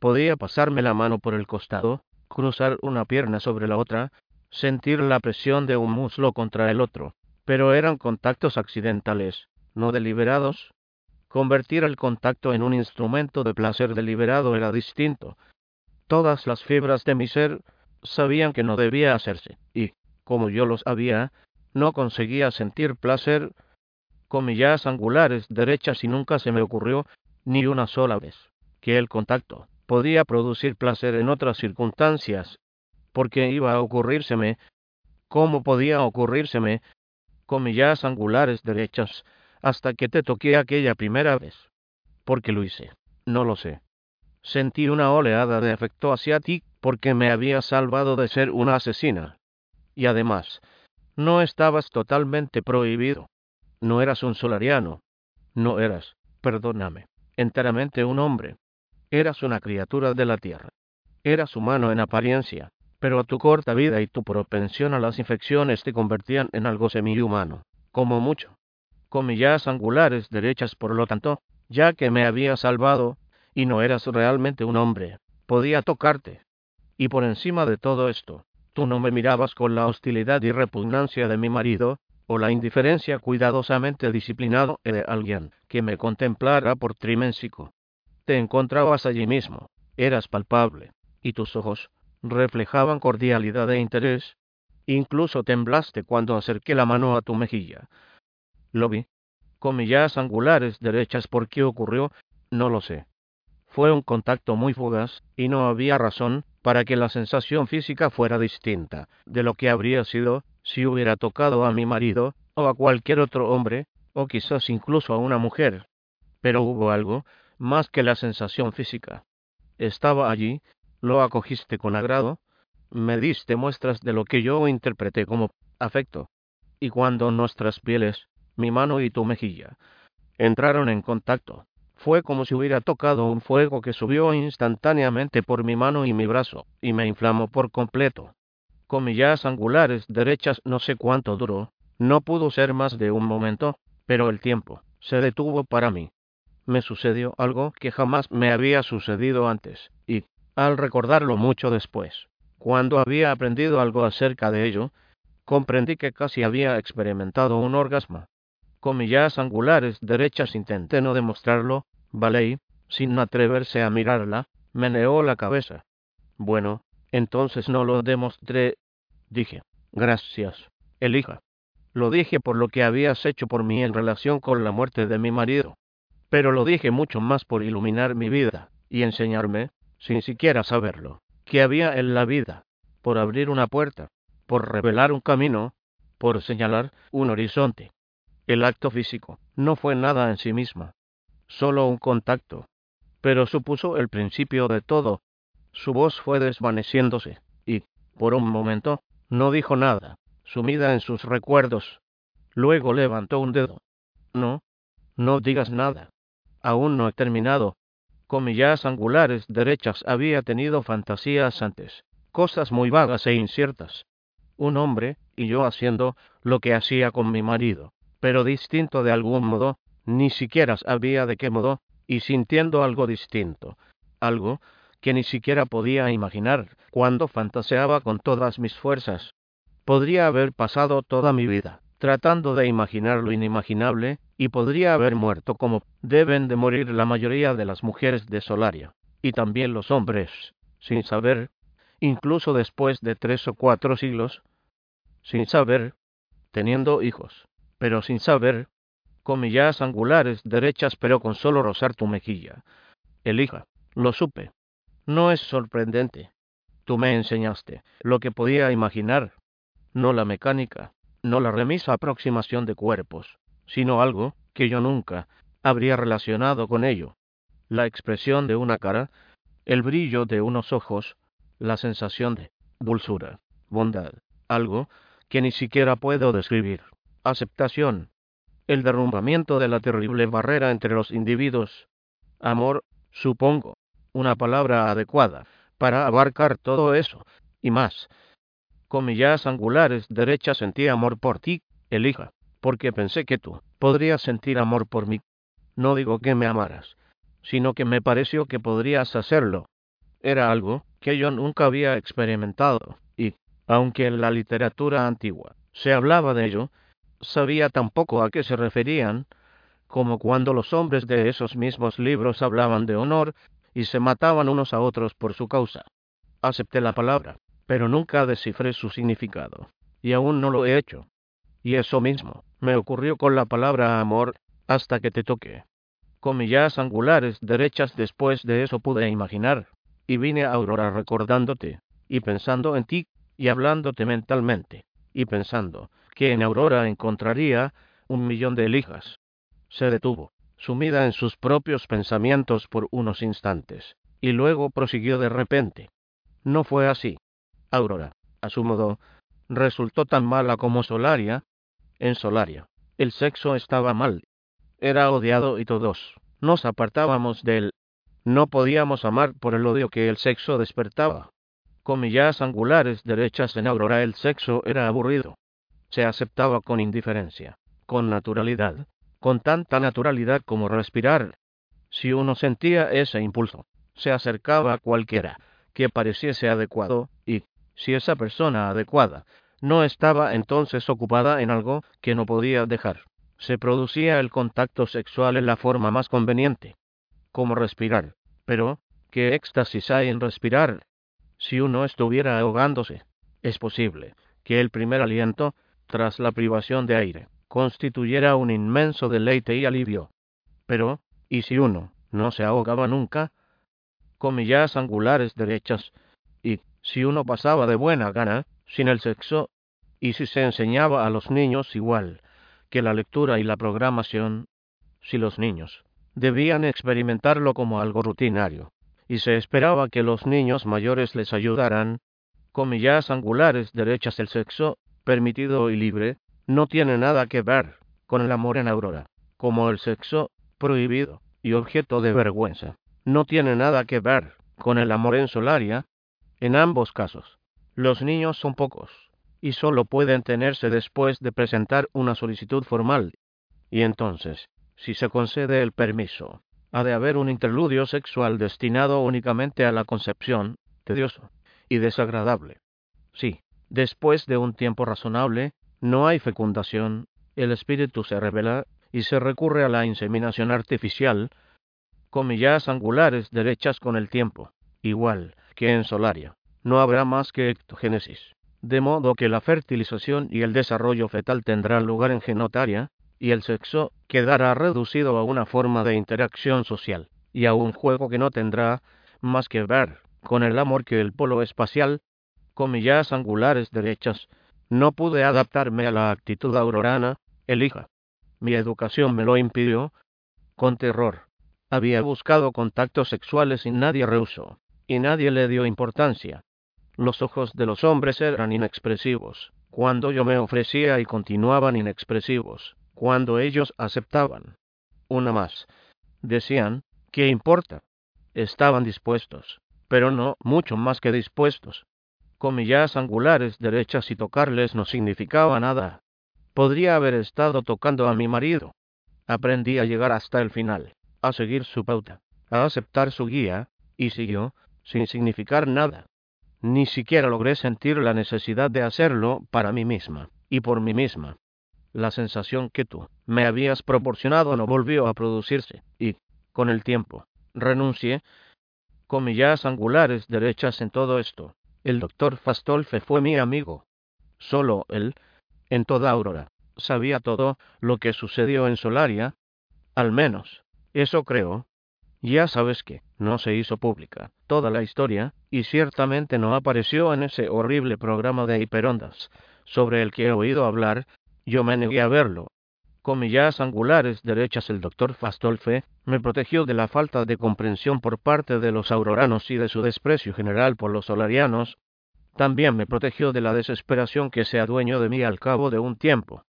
Podía pasarme la mano por el costado, cruzar una pierna sobre la otra, sentir la presión de un muslo contra el otro, pero eran contactos accidentales, no deliberados. Convertir el contacto en un instrumento de placer deliberado era distinto. Todas las fibras de mi ser sabían que no debía hacerse, y, como yo lo sabía, no conseguía sentir placer. Comillas angulares derechas y nunca se me ocurrió, ni una sola vez, que el contacto podía producir placer en otras circunstancias. ¿Por qué iba a ocurrírseme? ¿Cómo podía ocurrírseme? Comillas angulares derechas, hasta que te toqué aquella primera vez. ¿Por qué lo hice? No lo sé. Sentí una oleada de afecto hacia ti, porque me había salvado de ser una asesina. Y además, no estabas totalmente prohibido. No eras un solariano. No eras, perdóname, enteramente un hombre. Eras una criatura de la tierra. Eras humano en apariencia, pero tu corta vida y tu propensión a las infecciones te convertían en algo semihumano, como mucho. Comillas angulares derechas por lo tanto, ya que me había salvado, y no eras realmente un hombre, podía tocarte. Y por encima de todo esto, tú no me mirabas con la hostilidad y repugnancia de mi marido, o la indiferencia cuidadosamente disciplinado de alguien que me contemplara por triménsico. Te encontrabas allí mismo, eras palpable, y tus ojos reflejaban cordialidad e interés. Incluso temblaste cuando acerqué la mano a tu mejilla. Lo vi. Comillas angulares derechas por qué ocurrió, no lo sé. Fue un contacto muy fugaz, y no había razón para que la sensación física fuera distinta de lo que habría sido si hubiera tocado a mi marido, o a cualquier otro hombre, o quizás incluso a una mujer. Pero hubo algo más que la sensación física. Estaba allí, lo acogiste con agrado, me diste muestras de lo que yo interpreté como afecto. Y cuando nuestras pieles, mi mano y tu mejilla, entraron en contacto, fue como si hubiera tocado un fuego que subió instantáneamente por mi mano y mi brazo, y me inflamó por completo. Comillas angulares derechas no sé cuánto duró, no pudo ser más de un momento, pero el tiempo se detuvo para mí. Me sucedió algo que jamás me había sucedido antes, y, al recordarlo mucho después, cuando había aprendido algo acerca de ello, comprendí que casi había experimentado un orgasmo. Comillas angulares derechas intenté no demostrarlo, Valley, sin atreverse a mirarla, meneó la cabeza. Bueno, entonces no lo demostré. Dije, gracias, elija. Lo dije por lo que habías hecho por mí en relación con la muerte de mi marido. Pero lo dije mucho más por iluminar mi vida, y enseñarme, sin siquiera saberlo, que había en la vida, por abrir una puerta, por revelar un camino, por señalar un horizonte. El acto físico no fue nada en sí misma, solo un contacto, pero supuso el principio de todo. Su voz fue desvaneciéndose, y, por un momento, no dijo nada, sumida en sus recuerdos. Luego levantó un dedo. No, no digas nada. Aún no he terminado. Comillas angulares derechas había tenido fantasías antes, cosas muy vagas e inciertas. Un hombre, y yo haciendo lo que hacía con mi marido, pero distinto de algún modo, ni siquiera sabía de qué modo, y sintiendo algo distinto, algo que ni siquiera podía imaginar cuando fantaseaba con todas mis fuerzas. Podría haber pasado toda mi vida tratando de imaginar lo inimaginable, y podría haber muerto como deben de morir la mayoría de las mujeres de Solaria, y también los hombres, sin saber, incluso después de 3 o 4 siglos, sin saber, teniendo hijos, pero sin saber, comillas angulares derechas pero con solo rozar tu mejilla. Elija, lo supe. No es sorprendente. Tú me enseñaste lo que podía imaginar, no la mecánica, no la remisa aproximación de cuerpos, sino algo que yo nunca habría relacionado con ello. La expresión de una cara, el brillo de unos ojos, la sensación de dulzura, bondad, algo que ni siquiera puedo describir, aceptación, el derrumbamiento de la terrible barrera entre los individuos. Amor, supongo, una palabra adecuada para abarcar todo eso, y más. Comillas angulares derechas sentí amor por ti, Elija, porque pensé que tú podrías sentir amor por mí. No digo que me amaras, sino que me pareció que podrías hacerlo. Era algo que yo nunca había experimentado, y, aunque en la literatura antigua se hablaba de ello, sabía tampoco a qué se referían, como cuando los hombres de esos mismos libros hablaban de honor y se mataban unos a otros por su causa. Acepté la palabra, pero nunca descifré su significado, y aún no lo he hecho. Y eso mismo me ocurrió con la palabra amor, hasta que te toqué. Comillas angulares derechas después de eso pude imaginar, y vine a Aurora recordándote, y pensando en ti, y hablándote mentalmente, y pensando que en Aurora encontraría 1.000.000 de elijas. Se detuvo, sumida en sus propios pensamientos por unos instantes, y luego prosiguió de repente. No fue así. Aurora, a su modo, resultó tan mala como Solaria. En Solaria, el sexo estaba mal. Era odiado y todos nos apartábamos de él. No podíamos amar por el odio que el sexo despertaba. Comillas angulares derechas en Aurora el sexo era aburrido. Se aceptaba con indiferencia, con naturalidad, con tanta naturalidad como respirar. Si uno sentía ese impulso, se acercaba a cualquiera que pareciese adecuado, y, si esa persona adecuada no estaba entonces ocupada en algo que no podía dejar, se producía el contacto sexual en la forma más conveniente. Como respirar. Pero, ¿qué éxtasis hay en respirar? Si uno estuviera ahogándose, es posible que el primer aliento, tras la privación de aire, constituyera un inmenso deleite y alivio. Pero, ¿y si uno no se ahogaba nunca? Comillas angulares derechas. Y, si uno pasaba de buena gana, sin el sexo, y si se enseñaba a los niños igual que la lectura y la programación, si los niños debían experimentarlo como algo rutinario, y se esperaba que los niños mayores les ayudaran, comillas angulares derechas el sexo, permitido y libre, no tiene nada que ver con el amor en Aurora, como el sexo, prohibido y objeto de vergüenza, no tiene nada que ver con el amor en Solaria. En ambos casos, los niños son pocos, y solo pueden tenerse después de presentar una solicitud formal. Y entonces, si se concede el permiso, ha de haber un interludio sexual destinado únicamente a la concepción, tedioso y desagradable. Sí, después de un tiempo razonable, no hay fecundación, el espíritu se revela, y se recurre a la inseminación artificial. Comillas angulares derechas con el tiempo, igual que en Solaria, no habrá más que ectogénesis, de modo que la fertilización y el desarrollo fetal tendrán lugar en genitalia, y el sexo quedará reducido a una forma de interacción social, y a un juego que no tendrá más que ver con el amor que el polo espacial. Comillas angulares derechas, no pude adaptarme a la actitud aurorana, Elija. Mi educación me lo impidió. Con terror, Había buscado contactos sexuales y nadie rehusó, y nadie le dio importancia. Los ojos de los hombres eran inexpresivos, cuando yo me ofrecía, y continuaban inexpresivos, cuando ellos aceptaban. Una más. Decían, ¿qué importa? Estaban dispuestos, pero no mucho más que dispuestos. Comillas angulares derechas y tocarles no significaba nada. Podría haber estado tocando a mi marido. Aprendí a llegar hasta el final, a seguir su pauta, a aceptar su guía, y siguió, sin significar nada. Ni siquiera logré sentir la necesidad de hacerlo para mí misma, y por mí misma. La sensación que tú me habías proporcionado no volvió a producirse, y, con el tiempo, renuncié. Comillas angulares derechas en todo esto. El doctor Fastolfe fue mi amigo. Solo él, en toda Aurora, sabía todo lo que sucedió en Solaria. Al menos, eso creo. Ya sabes que no se hizo pública toda la historia, y ciertamente no apareció en ese horrible programa de hiperondas, sobre el que he oído hablar. Yo me negué a verlo. Comillas angulares derechas, el doctor Fastolfe me protegió de la falta de comprensión por parte de los auroranos y de su desprecio general por los solarianos. También me protegió de la desesperación que se adueñó de mí al cabo de un tiempo.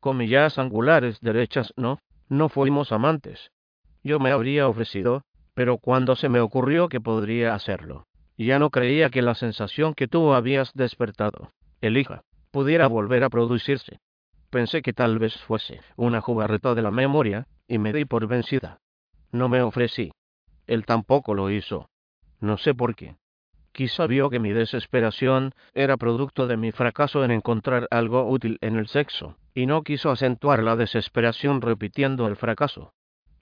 Comillas angulares derechas, no fuimos amantes. Yo me habría ofrecido, pero cuando se me ocurrió que podría hacerlo, ya no creía que la sensación que tú habías despertado, Elijah, pudiera volver a producirse. Pensé que tal vez fuese una jugarreta de la memoria, y me di por vencida. No me ofrecí. Él tampoco lo hizo. No sé por qué. Quizá vio que mi desesperación era producto de mi fracaso en encontrar algo útil en el sexo, y no quiso acentuar la desesperación repitiendo el fracaso.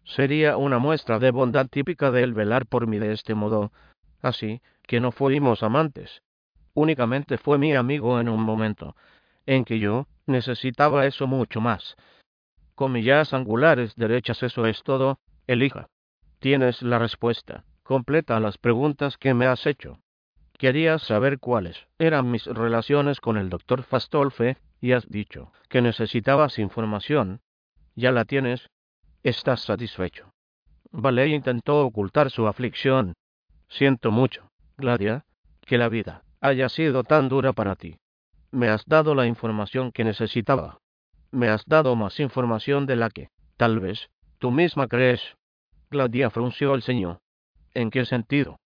Sería una muestra de bondad típica de él velar por mí de este modo. Así que no fuimos amantes. Únicamente fue mi amigo en un momento en que yo necesitaba eso mucho más. Comillas angulares derechas, eso es todo, Elijah. Tienes la respuesta completa a las preguntas que me has hecho. Querías saber cuáles eran mis relaciones con el doctor Fastolfe, y has dicho que necesitabas información. Ya la tienes. ¿Estás satisfecho? Vale intentó ocultar su aflicción. Siento mucho, Gladia, que la vida haya sido tan dura para ti. Me has dado la información que necesitaba. Me has dado más información de la que, tal vez, tú misma crees. Gladia frunció el ceño. ¿En qué sentido?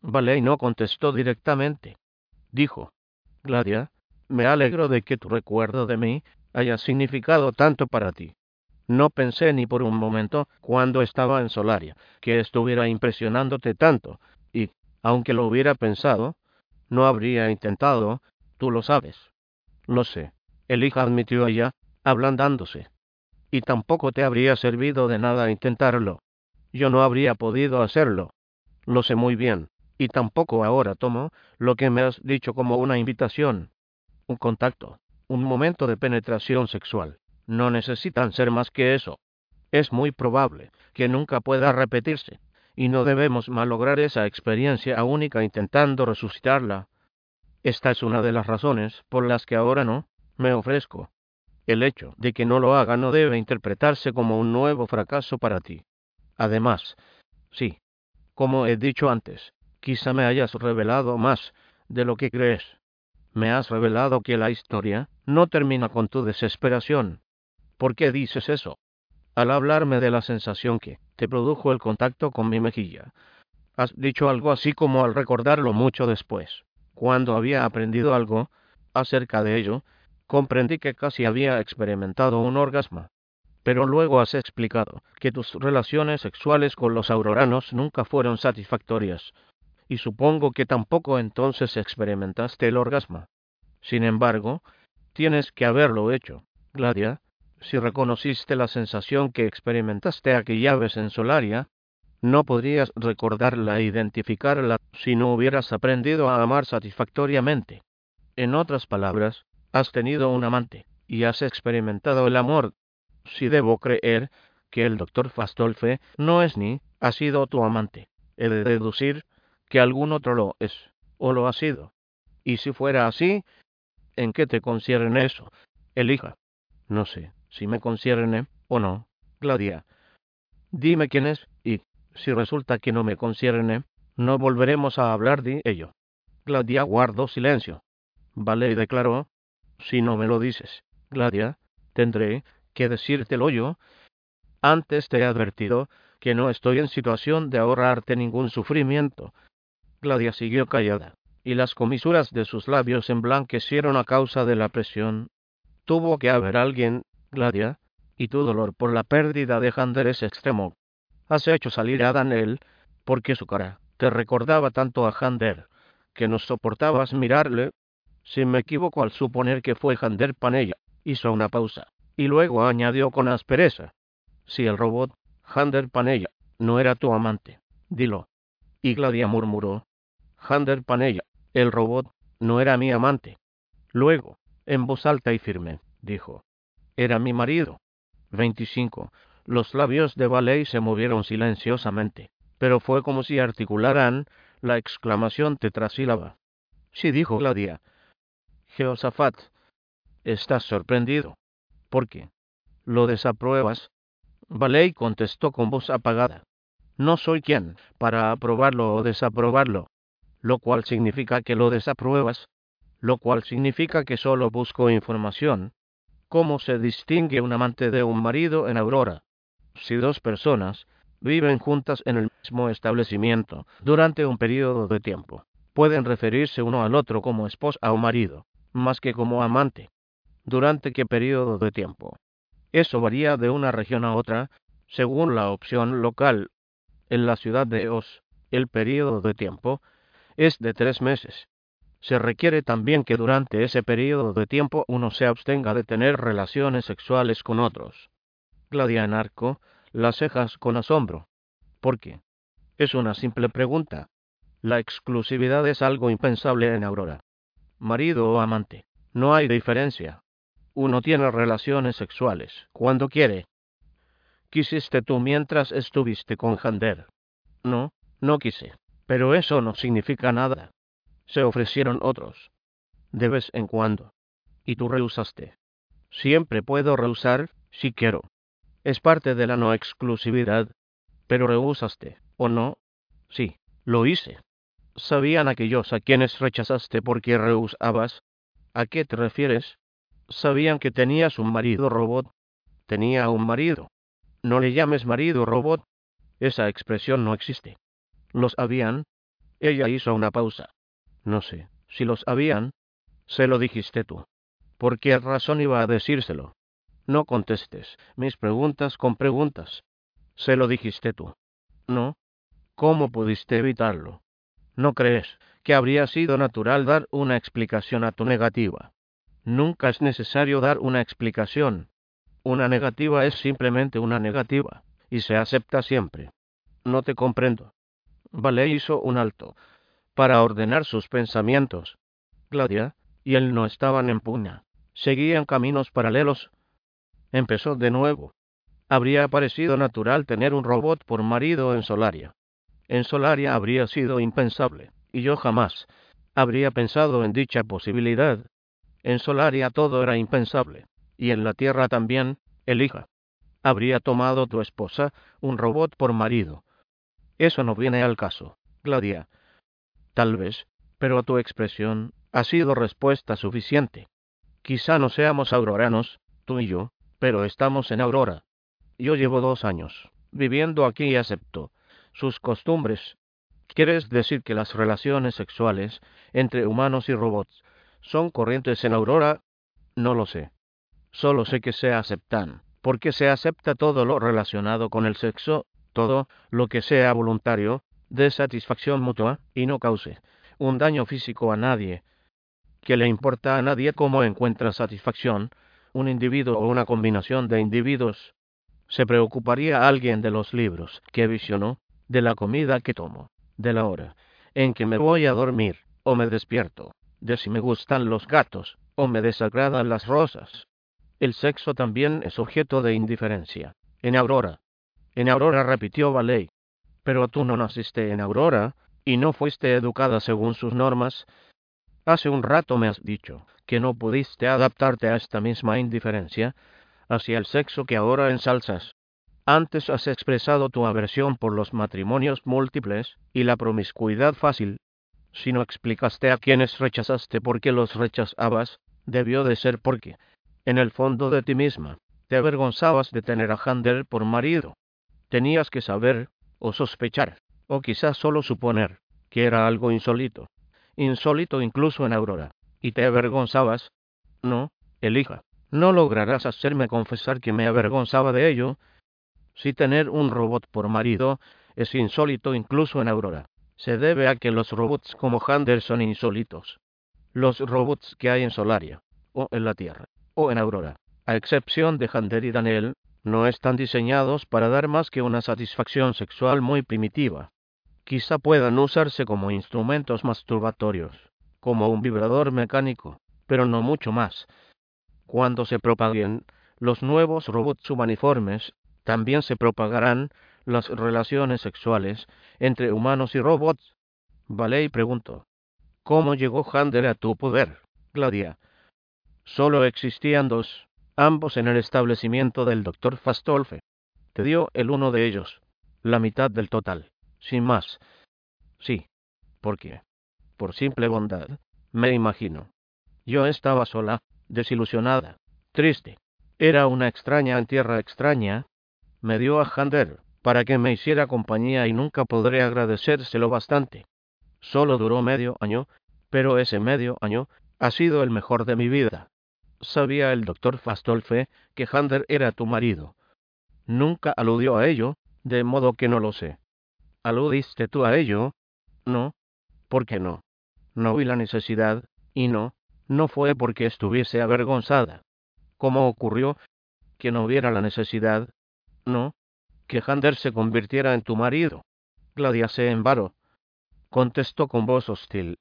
Vale no contestó directamente. Dijo: Gladia, me alegro de que tu recuerdo de mí haya significado tanto para ti. No pensé ni por un momento, cuando estaba en Solaria, que estuviera impresionándote tanto, y, aunque lo hubiera pensado, no habría intentado. Tú lo sabes. Lo sé, Elijah admitió ella, ablandándose. Y tampoco te habría servido de nada intentarlo. Yo no habría podido hacerlo. Lo sé muy bien, y tampoco ahora tomo lo que me has dicho como una invitación. Un contacto, un momento de penetración sexual. No necesitan ser más que eso. Es muy probable que nunca pueda repetirse, y no debemos malograr esa experiencia única intentando resucitarla. Esta es una de las razones por las que ahora no me ofrezco. El hecho de que no lo haga no debe interpretarse como un nuevo fracaso para ti. Además, sí, como he dicho antes, quizá me hayas revelado más de lo que crees. Me has revelado que la historia no termina con tu desesperación. ¿Por qué dices eso? Al hablarme de la sensación que te produjo el contacto con mi mejilla, has dicho algo así como: al recordarlo mucho después, cuando había aprendido algo acerca de ello, comprendí que casi había experimentado un orgasmo. Pero luego has explicado que tus relaciones sexuales con los auroranos nunca fueron satisfactorias, y supongo que tampoco entonces experimentaste el orgasmo. Sin embargo, tienes que haberlo hecho, Gladia. Si reconociste la sensación que experimentaste aquella vez en Solaria, no podrías recordarla e identificarla si no hubieras aprendido a amar satisfactoriamente. En otras palabras, has tenido un amante, y has experimentado el amor. Si debo creer que el doctor Fastolfe no es ni ha sido tu amante, he de deducir que algún otro lo es, o lo ha sido. Y si fuera así, ¿en qué te concierne eso, Elijah? No sé si me concierne o no, Gladia. Dime quién es, y Si resulta que no me concierne, no volveremos a hablar de ello. Gladia guardó silencio. Vale, declaró. Si no me lo dices, Gladia, tendré que decírtelo yo. Antes te he advertido que no estoy en situación de ahorrarte ningún sufrimiento. Gladia siguió callada, y las comisuras de sus labios emblanquecieron a causa de la presión. Tuvo que haber alguien, Gladia, y tu dolor por la pérdida de Jander es extremo. Has hecho salir a Daniel, porque su cara te recordaba tanto a Jander, que no soportabas mirarle. Si me equivoco al suponer que fue Jander Panell, hizo una pausa, y luego añadió con aspereza. Si el robot, Jander Panell, no era tu amante, dilo. Y Gladia murmuró. Jander Panell, el robot, no era mi amante. Luego, en voz alta y firme, dijo. Era mi marido. 25. Los labios de Valley se movieron silenciosamente, pero fue como si articularan la exclamación tetrasílaba. Sí, dijo Gladia. Jeosafat, estás sorprendido. ¿Por qué? ¿Lo desapruebas? Valley contestó con voz apagada. No soy quien para aprobarlo o desaprobarlo. Lo cual significa que lo desapruebas. Lo cual significa que solo busco información. ¿Cómo se distingue un amante de un marido en Aurora? Si dos personas viven juntas en el mismo establecimiento durante un periodo de tiempo, pueden referirse uno al otro como esposa o marido, más que como amante. ¿Durante qué periodo de tiempo? Eso varía de una región a otra, según la opción local. En la ciudad de Oz, el periodo de tiempo es de 3 meses. Se requiere también que durante ese periodo de tiempo uno se abstenga de tener relaciones sexuales con otros. Gladia enarcó las cejas con asombro. ¿Por qué? Es una simple pregunta. La exclusividad es algo impensable en Aurora. Marido o amante, no hay diferencia. Uno tiene relaciones sexuales cuando quiere. ¿Quisiste tú mientras estuviste con Jander? No, no quise, pero eso no significa nada. Se ofrecieron otros. De vez en cuando. Y tú rehusaste. Siempre puedo rehusar, si quiero. Es parte de la no exclusividad. Pero rehusaste, ¿o no? Sí, lo hice. ¿Sabían aquellos a quienes rechazaste porque rehusabas? ¿A qué te refieres? ¿Sabían que tenías un marido robot? Tenía un marido. No le llames marido robot. Esa expresión no existe. ¿Los habían? Ella hizo una pausa. No sé, si los habían, se lo dijiste tú. ¿Por qué razón iba a decírselo? No contestes mis preguntas con preguntas. Se lo dijiste tú. No. ¿Cómo pudiste evitarlo? ¿No crees que habría sido natural dar una explicación a tu negativa? Nunca es necesario dar una explicación. Una negativa es simplemente una negativa, y se acepta siempre. No te comprendo. Vale hizo un alto para ordenar sus pensamientos. Gladia y él no estaban en pugna. Seguían caminos paralelos. Empezó de nuevo. Habría parecido natural tener un robot por marido en Solaria. En Solaria habría sido impensable, y yo jamás habría pensado en dicha posibilidad. En Solaria todo era impensable, y en la Tierra también. Elija. Habría tomado tu esposa un robot por marido. Eso no viene al caso, Gladia. Tal vez, pero tu expresión ha sido respuesta suficiente. Quizá no seamos auroranos, tú y yo, pero estamos en Aurora. Yo llevo 2 años viviendo aquí y acepto sus costumbres. ¿Quieres decir que las relaciones sexuales entre humanos y robots son corrientes en Aurora? No lo sé. Solo sé que se aceptan, porque se acepta todo lo relacionado con el sexo, todo lo que sea voluntario, de satisfacción mutua, y no cause un daño físico a nadie. ¿Qué le importa a nadie cómo encuentra satisfacción un individuo o una combinación de individuos? ¿Se preocuparía alguien de los libros que visionó, de la comida que tomo, de la hora en que me voy a dormir, o me despierto, de si me gustan los gatos, o me desagradan las rosas? El sexo también es objeto de indiferencia. En Aurora. En Aurora, repitió Valley. Pero tú no naciste en Aurora, y no fuiste educada según sus normas. Hace un rato me has dicho que no pudiste adaptarte a esta misma indiferencia hacia el sexo que ahora ensalzas. Antes has expresado tu aversión por los matrimonios múltiples y la promiscuidad fácil. Si no explicaste a quienes rechazaste por qué los rechazabas, debió de ser porque, en el fondo de ti misma, te avergonzabas de tener a Jander por marido. Tenías que saber, o sospechar, o quizás solo suponer, que era algo insólito. Insólito incluso en Aurora. ¿Y te avergonzabas? No, Elijah. No lograrás hacerme confesar que me avergonzaba de ello. Si tener un robot por marido es insólito incluso en Aurora, se debe a que los robots como Jander son insólitos. Los robots que hay en Solaria, o en la Tierra, o en Aurora, a excepción de Jander y Daniel, no están diseñados para dar más que una satisfacción sexual muy primitiva. Quizá puedan usarse como instrumentos masturbatorios, como un vibrador mecánico, pero no mucho más. Cuando se propaguen los nuevos robots subuniformes, también se propagarán las relaciones sexuales entre humanos y robots. Vale, y pregunto, ¿cómo llegó Jander a tu poder, Gladia? Solo existían dos, ambos en el establecimiento del Doctor Fastolfe. Te dio el uno de ellos, la mitad del total, sin más. Sí. ¿Por qué? Por simple bondad, me imagino. Yo estaba sola, desilusionada, triste. Era una extraña en tierra extraña. Me dio a Jander, para que me hiciera compañía y nunca podré agradecérselo bastante. Solo duró medio año, pero ese medio año ha sido el mejor de mi vida. Sabía el Doctor Fastolfe que Jander era tu marido. Nunca aludió a ello, de modo que no lo sé. ¿Aludiste tú a ello? No. ¿Por qué no? No vi la necesidad, y no fue porque estuviese avergonzada. ¿Cómo ocurrió que no viera la necesidad? No, que Jander se convirtiera en tu marido. Gladia se embaró. Contestó con voz hostil.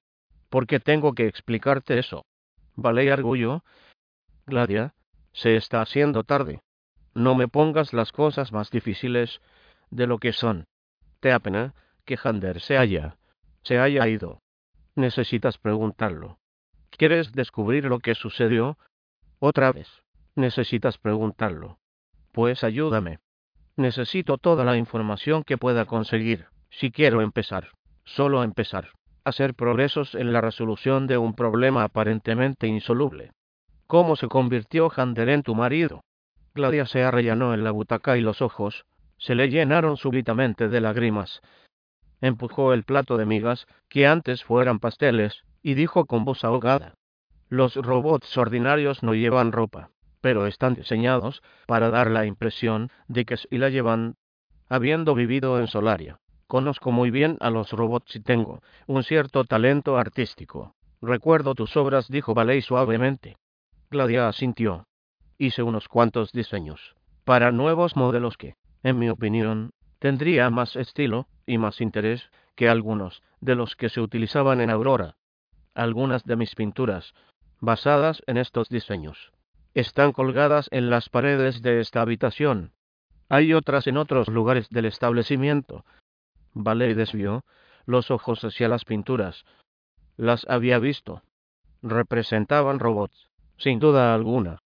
¿Por qué tengo que explicarte eso? ¿Vale, arguyó? Gladia, se está haciendo tarde. No me pongas las cosas más difíciles de lo que son. Te apena que Jander se haya ido. Necesitas preguntarlo. ¿Quieres descubrir lo que sucedió? Otra vez, necesitas preguntarlo. Pues ayúdame. Necesito toda la información que pueda conseguir, si quiero empezar, solo empezar, hacer progresos en la resolución de un problema aparentemente insoluble. ¿Cómo se convirtió Jander en tu marido? Gladia se arrellanó en la butaca y los ojos se le llenaron súbitamente de lágrimas. Empujó el plato de migas, que antes fueran pasteles, y dijo con voz ahogada: los robots ordinarios no llevan ropa, pero están diseñados para dar la impresión de que sí la llevan. Habiendo vivido en Solaria, conozco muy bien a los robots y tengo un cierto talento artístico. Recuerdo tus obras, dijo Valey suavemente. Gladia asintió. Hice unos cuantos diseños para nuevos modelos que, en mi opinión, tendría más estilo y más interés que algunos de los que se utilizaban en Aurora. Algunas de mis pinturas, basadas en estos diseños, están colgadas en las paredes de esta habitación. Hay otras en otros lugares del establecimiento. Vale desvió los ojos hacia las pinturas. Las había visto. Representaban robots, sin duda alguna.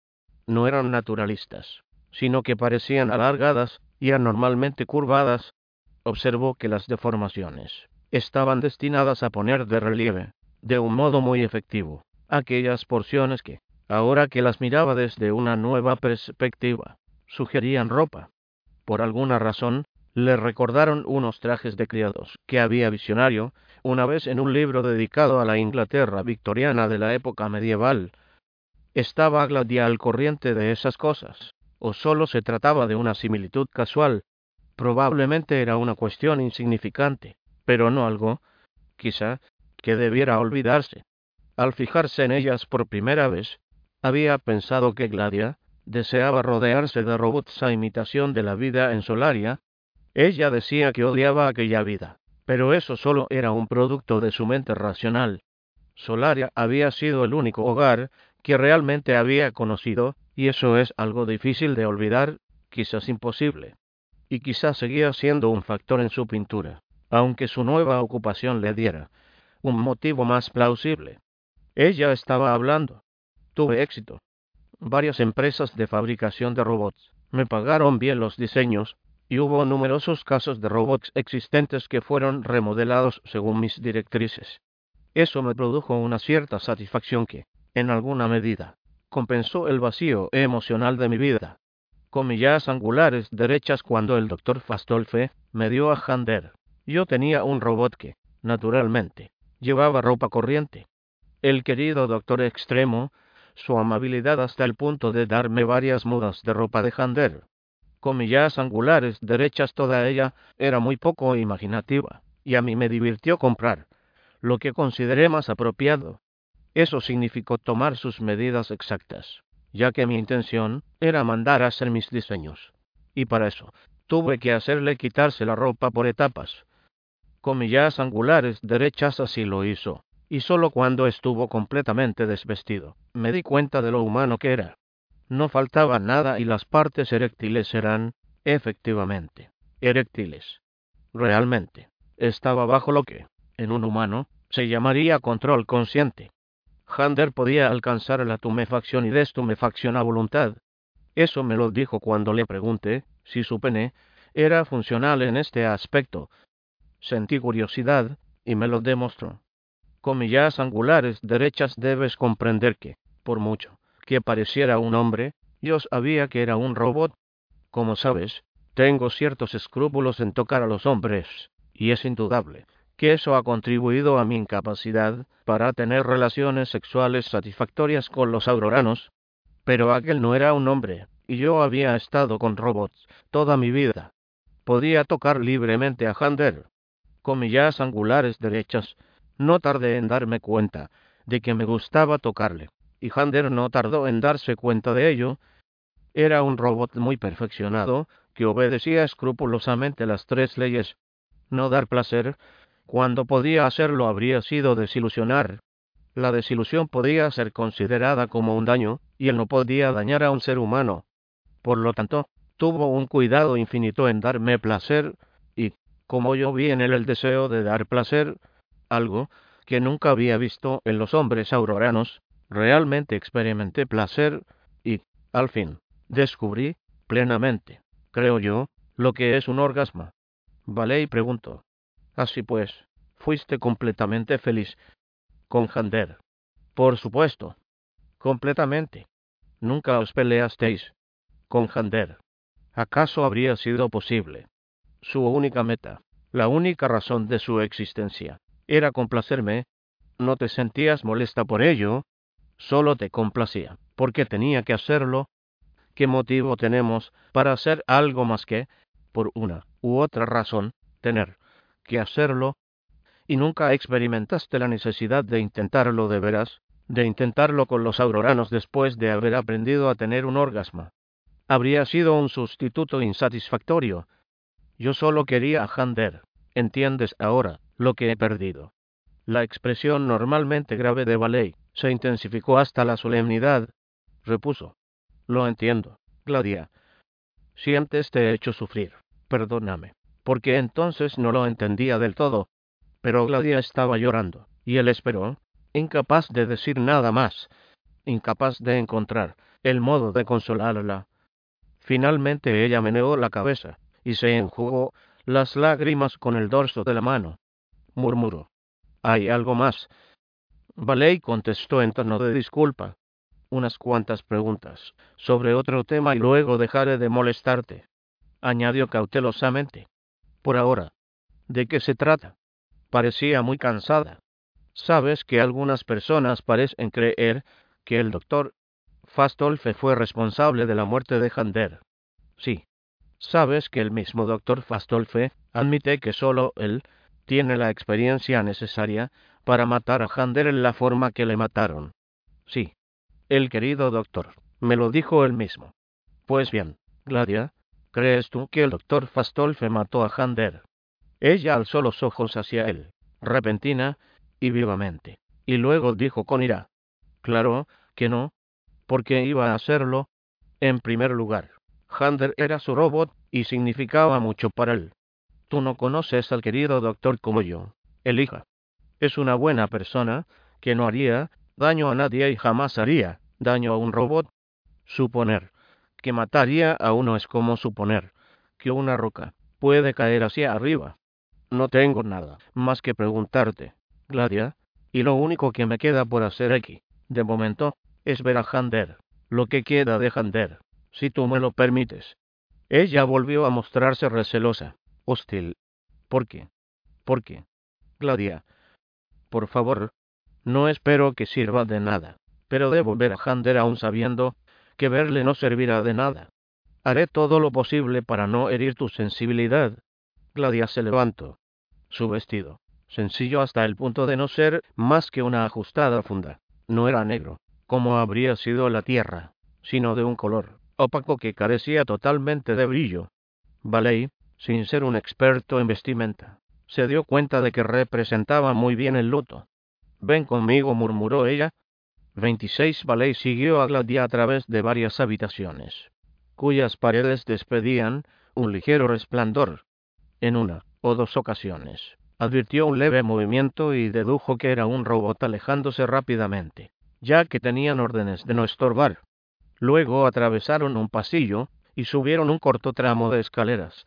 No eran naturalistas, sino que parecían alargadas y anormalmente curvadas. Observó que las deformaciones estaban destinadas a poner de relieve, de un modo muy efectivo, aquellas porciones que, ahora que las miraba desde una nueva perspectiva, sugerían ropa. Por alguna razón, le recordaron unos trajes de criados que había visionado una vez en un libro dedicado a la Inglaterra victoriana de la época medieval. ¿Estaba Gladia al corriente de esas cosas, o solo se trataba de una similitud casual? Probablemente era una cuestión insignificante, pero no algo, quizá, que debiera olvidarse. Al fijarse en ellas por primera vez, había pensado que Gladia deseaba rodearse de robots a imitación de la vida en Solaria. Ella decía que odiaba aquella vida, pero eso solo era un producto de su mente racional. Solaria había sido el único hogar que realmente había conocido, y eso es algo difícil de olvidar, quizás imposible. Y quizás seguía siendo un factor en su pintura, aunque su nueva ocupación le diera un motivo más plausible. Ella estaba hablando. Tuve éxito. Varias empresas de fabricación de robots me pagaron bien los diseños, y hubo numerosos casos de robots existentes que fueron remodelados según mis directrices. Eso me produjo una cierta satisfacción que, en alguna medida, compensó el vacío emocional de mi vida. Comillas angulares derechas. Cuando el doctor Fastolfe me dio a Jander, yo tenía un robot que, naturalmente, llevaba ropa corriente. El querido doctor extremo, su amabilidad hasta el punto de darme varias mudas de ropa de Jander. Comillas angulares derechas. Toda ella era muy poco imaginativa, y a mí me divirtió comprar lo que consideré más apropiado. Eso significó tomar sus medidas exactas, ya que mi intención era mandar a hacer mis diseños. Y para eso, tuve que hacerle quitarse la ropa por etapas. Comillas angulares derechas. Así lo hizo, y solo cuando estuvo completamente desvestido, me di cuenta de lo humano que era. No faltaba nada y las partes eréctiles eran, efectivamente, eréctiles. Realmente, estaba bajo lo que, en un humano, se llamaría control consciente. Jander podía alcanzar la tumefacción y destumefacción a voluntad. Eso me lo dijo cuando le pregunté si su pene era funcional en este aspecto. Sentí curiosidad, y me lo demostró. Comillas angulares derechas. Debes comprender que, por mucho que pareciera un hombre, yo sabía que era un robot. Como sabes, tengo ciertos escrúpulos en tocar a los hombres, y es indudable que eso ha contribuido a mi incapacidad para tener relaciones sexuales satisfactorias con los auroranos. Pero aquel no era un hombre, y yo había estado con robots toda mi vida. Podía tocar libremente a Jander. Comillas angulares derechas. No tardé en darme cuenta de que me gustaba tocarle, y Jander no tardó en darse cuenta de ello. Era un robot muy perfeccionado, que obedecía escrupulosamente las tres leyes. No dar placer, cuando podía hacerlo, habría sido desilusionar. La desilusión podía ser considerada como un daño, y él no podía dañar a un ser humano. Por lo tanto, tuvo un cuidado infinito en darme placer, y, como yo vi en él el deseo de dar placer, algo que nunca había visto en los hombres auroranos, realmente experimenté placer, y, al fin, descubrí, plenamente, creo yo, lo que es un orgasmo. Vale, y preguntó. Así pues, fuiste completamente feliz con Jander. Por supuesto. Completamente. Nunca os peleasteis con Jander. ¿Acaso habría sido posible? Su única meta, la única razón de su existencia, era complacerme. No te sentías molesta por ello. Solo te complacía, porque tenía que hacerlo. ¿Qué motivo tenemos para hacer algo más que, por una u otra razón, tener que hacerlo? ¿Y nunca experimentaste la necesidad de intentarlo de veras, de intentarlo con los auroranos después de haber aprendido a tener un orgasmo? Habría sido un sustituto insatisfactorio. Yo solo quería a Jander. ¿Entiendes ahora lo que he perdido? La expresión normalmente grave de Valley se intensificó hasta la solemnidad. Repuso. Lo entiendo, Gladia. Si antes te he hecho sufrir, perdóname, porque entonces no lo entendía del todo. Pero Gladia estaba llorando, y él esperó, incapaz de decir nada más, incapaz de encontrar el modo de consolarla. Finalmente ella meneó la cabeza, y se enjugó las lágrimas con el dorso de la mano. Murmuró. ¿Hay algo más? Valley contestó en tono de disculpa. Unas cuantas preguntas sobre otro tema y luego dejaré de molestarte. Añadió cautelosamente. Por ahora. ¿De qué se trata? Parecía muy cansada. Sabes que algunas personas parecen creer que el doctor Fastolfe fue responsable de la muerte de Jander. Sí. Sabes que el mismo doctor Fastolfe admite que solo él tiene la experiencia necesaria para matar a Jander en la forma que le mataron. Sí. El querido doctor me lo dijo él mismo. Pues bien, Gladia, ¿crees tú que el doctor Fastolfe mató a Jander? Ella alzó los ojos hacia él, repentina y vivamente, y luego dijo con ira. Claro que no. ¿Por qué iba a hacerlo? En primer lugar, Jander era su robot y significaba mucho para él. Tú no conoces al querido doctor como yo. Elija. Es una buena persona, que no haría daño a nadie y jamás haría daño a un robot. Suponer que mataría a uno es como suponer que una roca puede caer hacia arriba. No tengo nada más que preguntarte, Gladia, y lo único que me queda por hacer aquí, de momento, es ver a Jander, lo que queda de Jander, si tú me lo permites. Ella volvió a mostrarse recelosa, hostil. ¿Por qué? ¿Por qué? Gladia, por favor, no espero que sirva de nada, pero debo ver a Jander aún sabiendo que verle no servirá de nada. Haré todo lo posible para no herir tu sensibilidad. Gladia se levantó. Su vestido, sencillo hasta el punto de no ser más que una ajustada funda, no era negro, como habría sido la tierra, sino de un color opaco que carecía totalmente de brillo. Valey, sin ser un experto en vestimenta, se dio cuenta de que representaba muy bien el luto. «Ven conmigo», murmuró ella. 26 Valey siguió a Gladia a través de varias habitaciones, cuyas paredes despedían un ligero resplandor. En una o dos ocasiones, advirtió un leve movimiento y dedujo que era un robot alejándose rápidamente, ya que tenían órdenes de no estorbar. Luego atravesaron un pasillo y subieron un corto tramo de escaleras,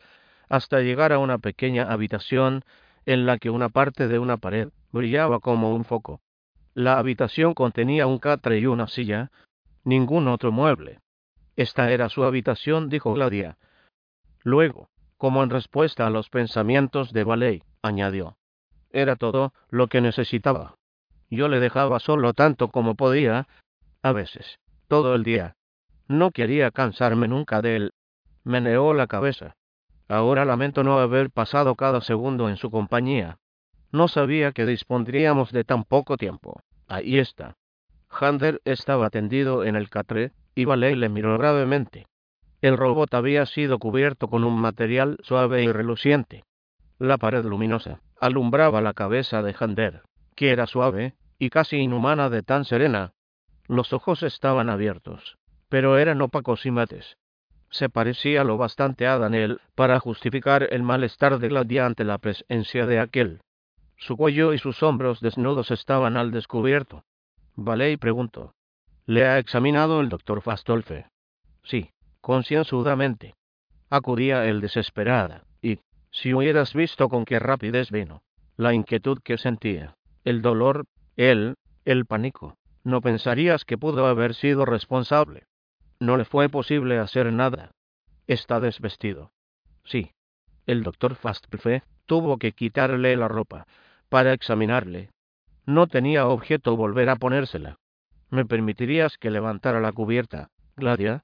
hasta llegar a una pequeña habitación en la que una parte de una pared brillaba como un foco. La habitación contenía un catre y una silla, ningún otro mueble. «Esta era su habitación», dijo Gladia. Luego, como en respuesta a los pensamientos de Valey, añadió: «Era todo lo que necesitaba. Yo le dejaba solo tanto como podía, a veces, todo el día. No quería cansarme nunca de él». Meneó la cabeza. «Ahora lamento no haber pasado cada segundo en su compañía. No sabía que dispondríamos de tan poco tiempo». Ahí está. Jander estaba tendido en el catre, y Valey le miró gravemente. El robot había sido cubierto con un material suave y reluciente. La pared luminosa alumbraba la cabeza de Jander, que era suave y casi inhumana de tan serena. Los ojos estaban abiertos, pero eran opacos y mates. Se parecía lo bastante a Daniel para justificar el malestar de Gladia ante la presencia de aquel. Su cuello y sus hombros desnudos estaban al descubierto. Valey preguntó: ¿le ha examinado el doctor Fastolfe? Sí, concienzudamente, acudía él desesperada, y, si hubieras visto con qué rapidez vino, la inquietud que sentía, el dolor, el pánico, no pensarías que pudo haber sido responsable. No le fue posible hacer nada. Está desvestido. Sí. El doctor Fastolfe tuvo que quitarle la ropa para examinarle. No tenía objeto volver a ponérsela. ¿Me permitirías que levantara la cubierta, Gladia?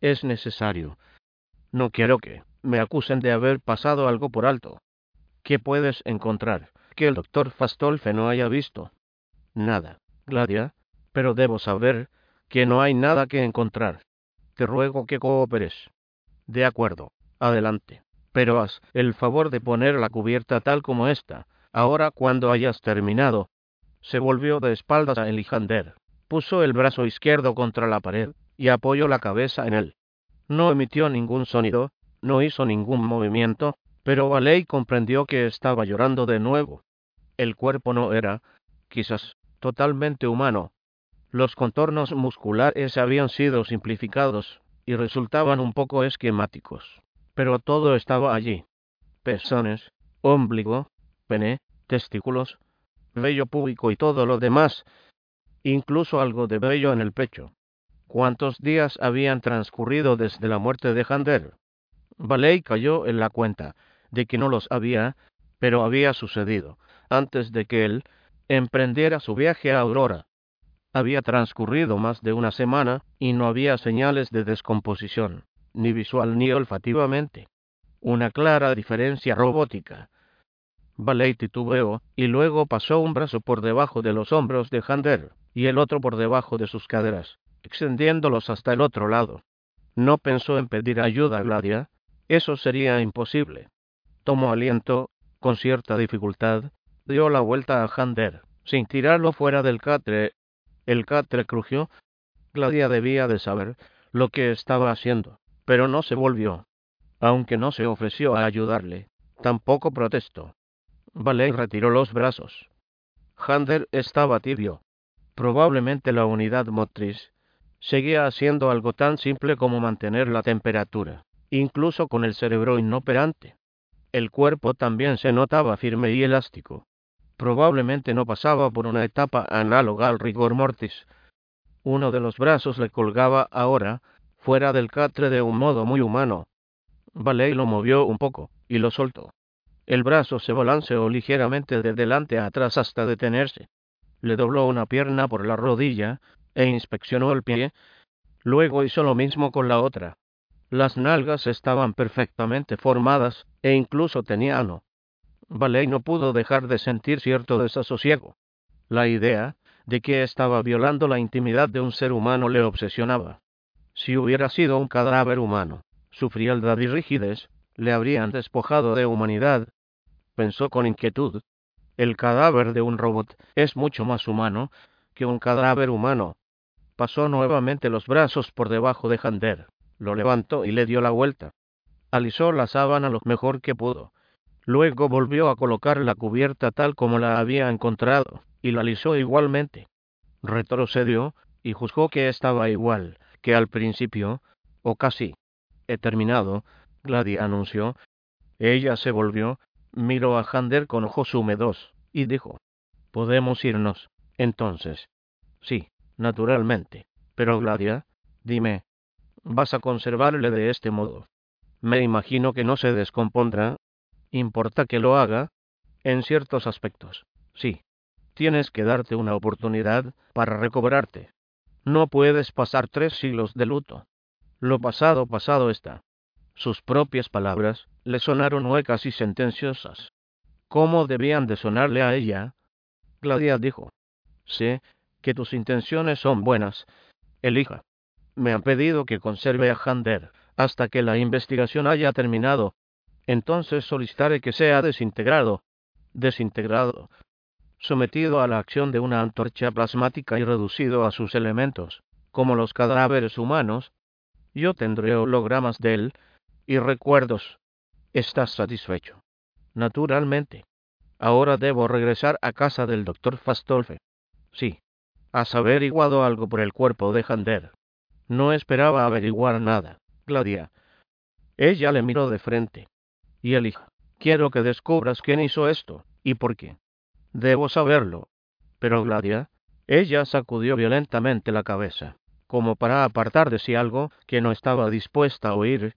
Es necesario. No quiero que me acusen de haber pasado algo por alto. ¿Qué puedes encontrar que el doctor Fastolfe no haya visto? Nada, Gladia, pero debo saber que no hay nada que encontrar. Te ruego que cooperes. De acuerdo, adelante. Pero haz el favor de poner la cubierta tal como está, ahora cuando hayas terminado. Se volvió de espaldas a Jander, puso el brazo izquierdo contra la pared y apoyó la cabeza en él. No emitió ningún sonido, no hizo ningún movimiento, pero Valey comprendió que estaba llorando de nuevo. El cuerpo no era, quizás, totalmente humano. Los contornos musculares habían sido simplificados y resultaban un poco esquemáticos, pero todo estaba allí. Pezones, ombligo, pene, testículos, vello púbico y todo lo demás, incluso algo de vello en el pecho. ¿Cuántos días habían transcurrido desde la muerte de Jander? Valey cayó en la cuenta de que no los había, pero había sucedido antes de que él emprendiera su viaje a Aurora. Había transcurrido más de una semana y no había señales de descomposición, ni visual ni olfativamente. Una clara diferencia robótica. Valey titubeó y luego pasó un brazo por debajo de los hombros de Jander y el otro por debajo de sus caderas, extendiéndolos hasta el otro lado. No pensó en pedir ayuda a Gladia, eso sería imposible. Tomó aliento, con cierta dificultad, dio la vuelta a Jander, sin tirarlo fuera del catre. El catre crujió. Gladia debía de saber lo que estaba haciendo, pero no se volvió. Aunque no se ofreció a ayudarle, tampoco protestó. Valey retiró los brazos. Jander estaba tibio. Probablemente la unidad motriz seguía haciendo algo tan simple como mantener la temperatura, Incluso con el cerebro inoperante, el cuerpo también se notaba firme y elástico. Probablemente no pasaba por una etapa análoga al rigor mortis. Uno de los brazos le colgaba ahora, fuera del catre de un modo muy humano. Valley lo movió un poco, y lo soltó. El brazo se balanceó ligeramente de delante a atrás hasta detenerse. Le dobló una pierna por la rodilla, e inspeccionó el pie. Luego hizo lo mismo con la otra. Las nalgas estaban perfectamente formadas, e incluso tenía ano. Valley no pudo dejar de sentir cierto desasosiego. La idea de que estaba violando la intimidad de un ser humano le obsesionaba. Si hubiera sido un cadáver humano, su frialdad y rigidez le habrían despojado de humanidad. Pensó con inquietud. El cadáver de un robot es mucho más humano que un cadáver humano. Pasó nuevamente los brazos por debajo de Jander. Lo levantó y le dio la vuelta. Alisó la sábana lo mejor que pudo. Luego volvió a colocar la cubierta tal como la había encontrado, y la alisó igualmente. Retrocedió, y juzgó que estaba igual que al principio, o casi. He terminado, Gladia anunció. Ella se volvió, miró a Jander con ojos húmedos, y dijo: ¿Podemos irnos, entonces? Sí, naturalmente. Pero Gladia, dime... ¿Vas a conservarle de este modo? Me imagino que no se descompondrá. ¿Importa que lo haga? En ciertos aspectos, sí. Tienes que darte una oportunidad para recobrarte. No puedes pasar 3 siglos de luto. Lo pasado, pasado está. Sus propias palabras le sonaron huecas y sentenciosas. ¿Cómo debían de sonarle a ella? Gladia dijo: Sé que tus intenciones son buenas. Elija. Me han pedido que conserve a Jander hasta que la investigación haya terminado. Entonces solicitaré que sea desintegrado. Desintegrado. Sometido a la acción de una antorcha plasmática y reducido a sus elementos, como los cadáveres humanos. Yo tendré hologramas de él y recuerdos. ¿Estás satisfecho? Naturalmente. Ahora debo regresar a casa del doctor Fastolfe. Sí. Has averiguado algo por el cuerpo de Jander. No esperaba averiguar nada, Gladia. Ella le miró de frente. Y elija. Quiero que descubras quién hizo esto, y por qué. Debo saberlo. Pero Gladia, ella sacudió violentamente la cabeza, como para apartar de sí algo que no estaba dispuesta a oír.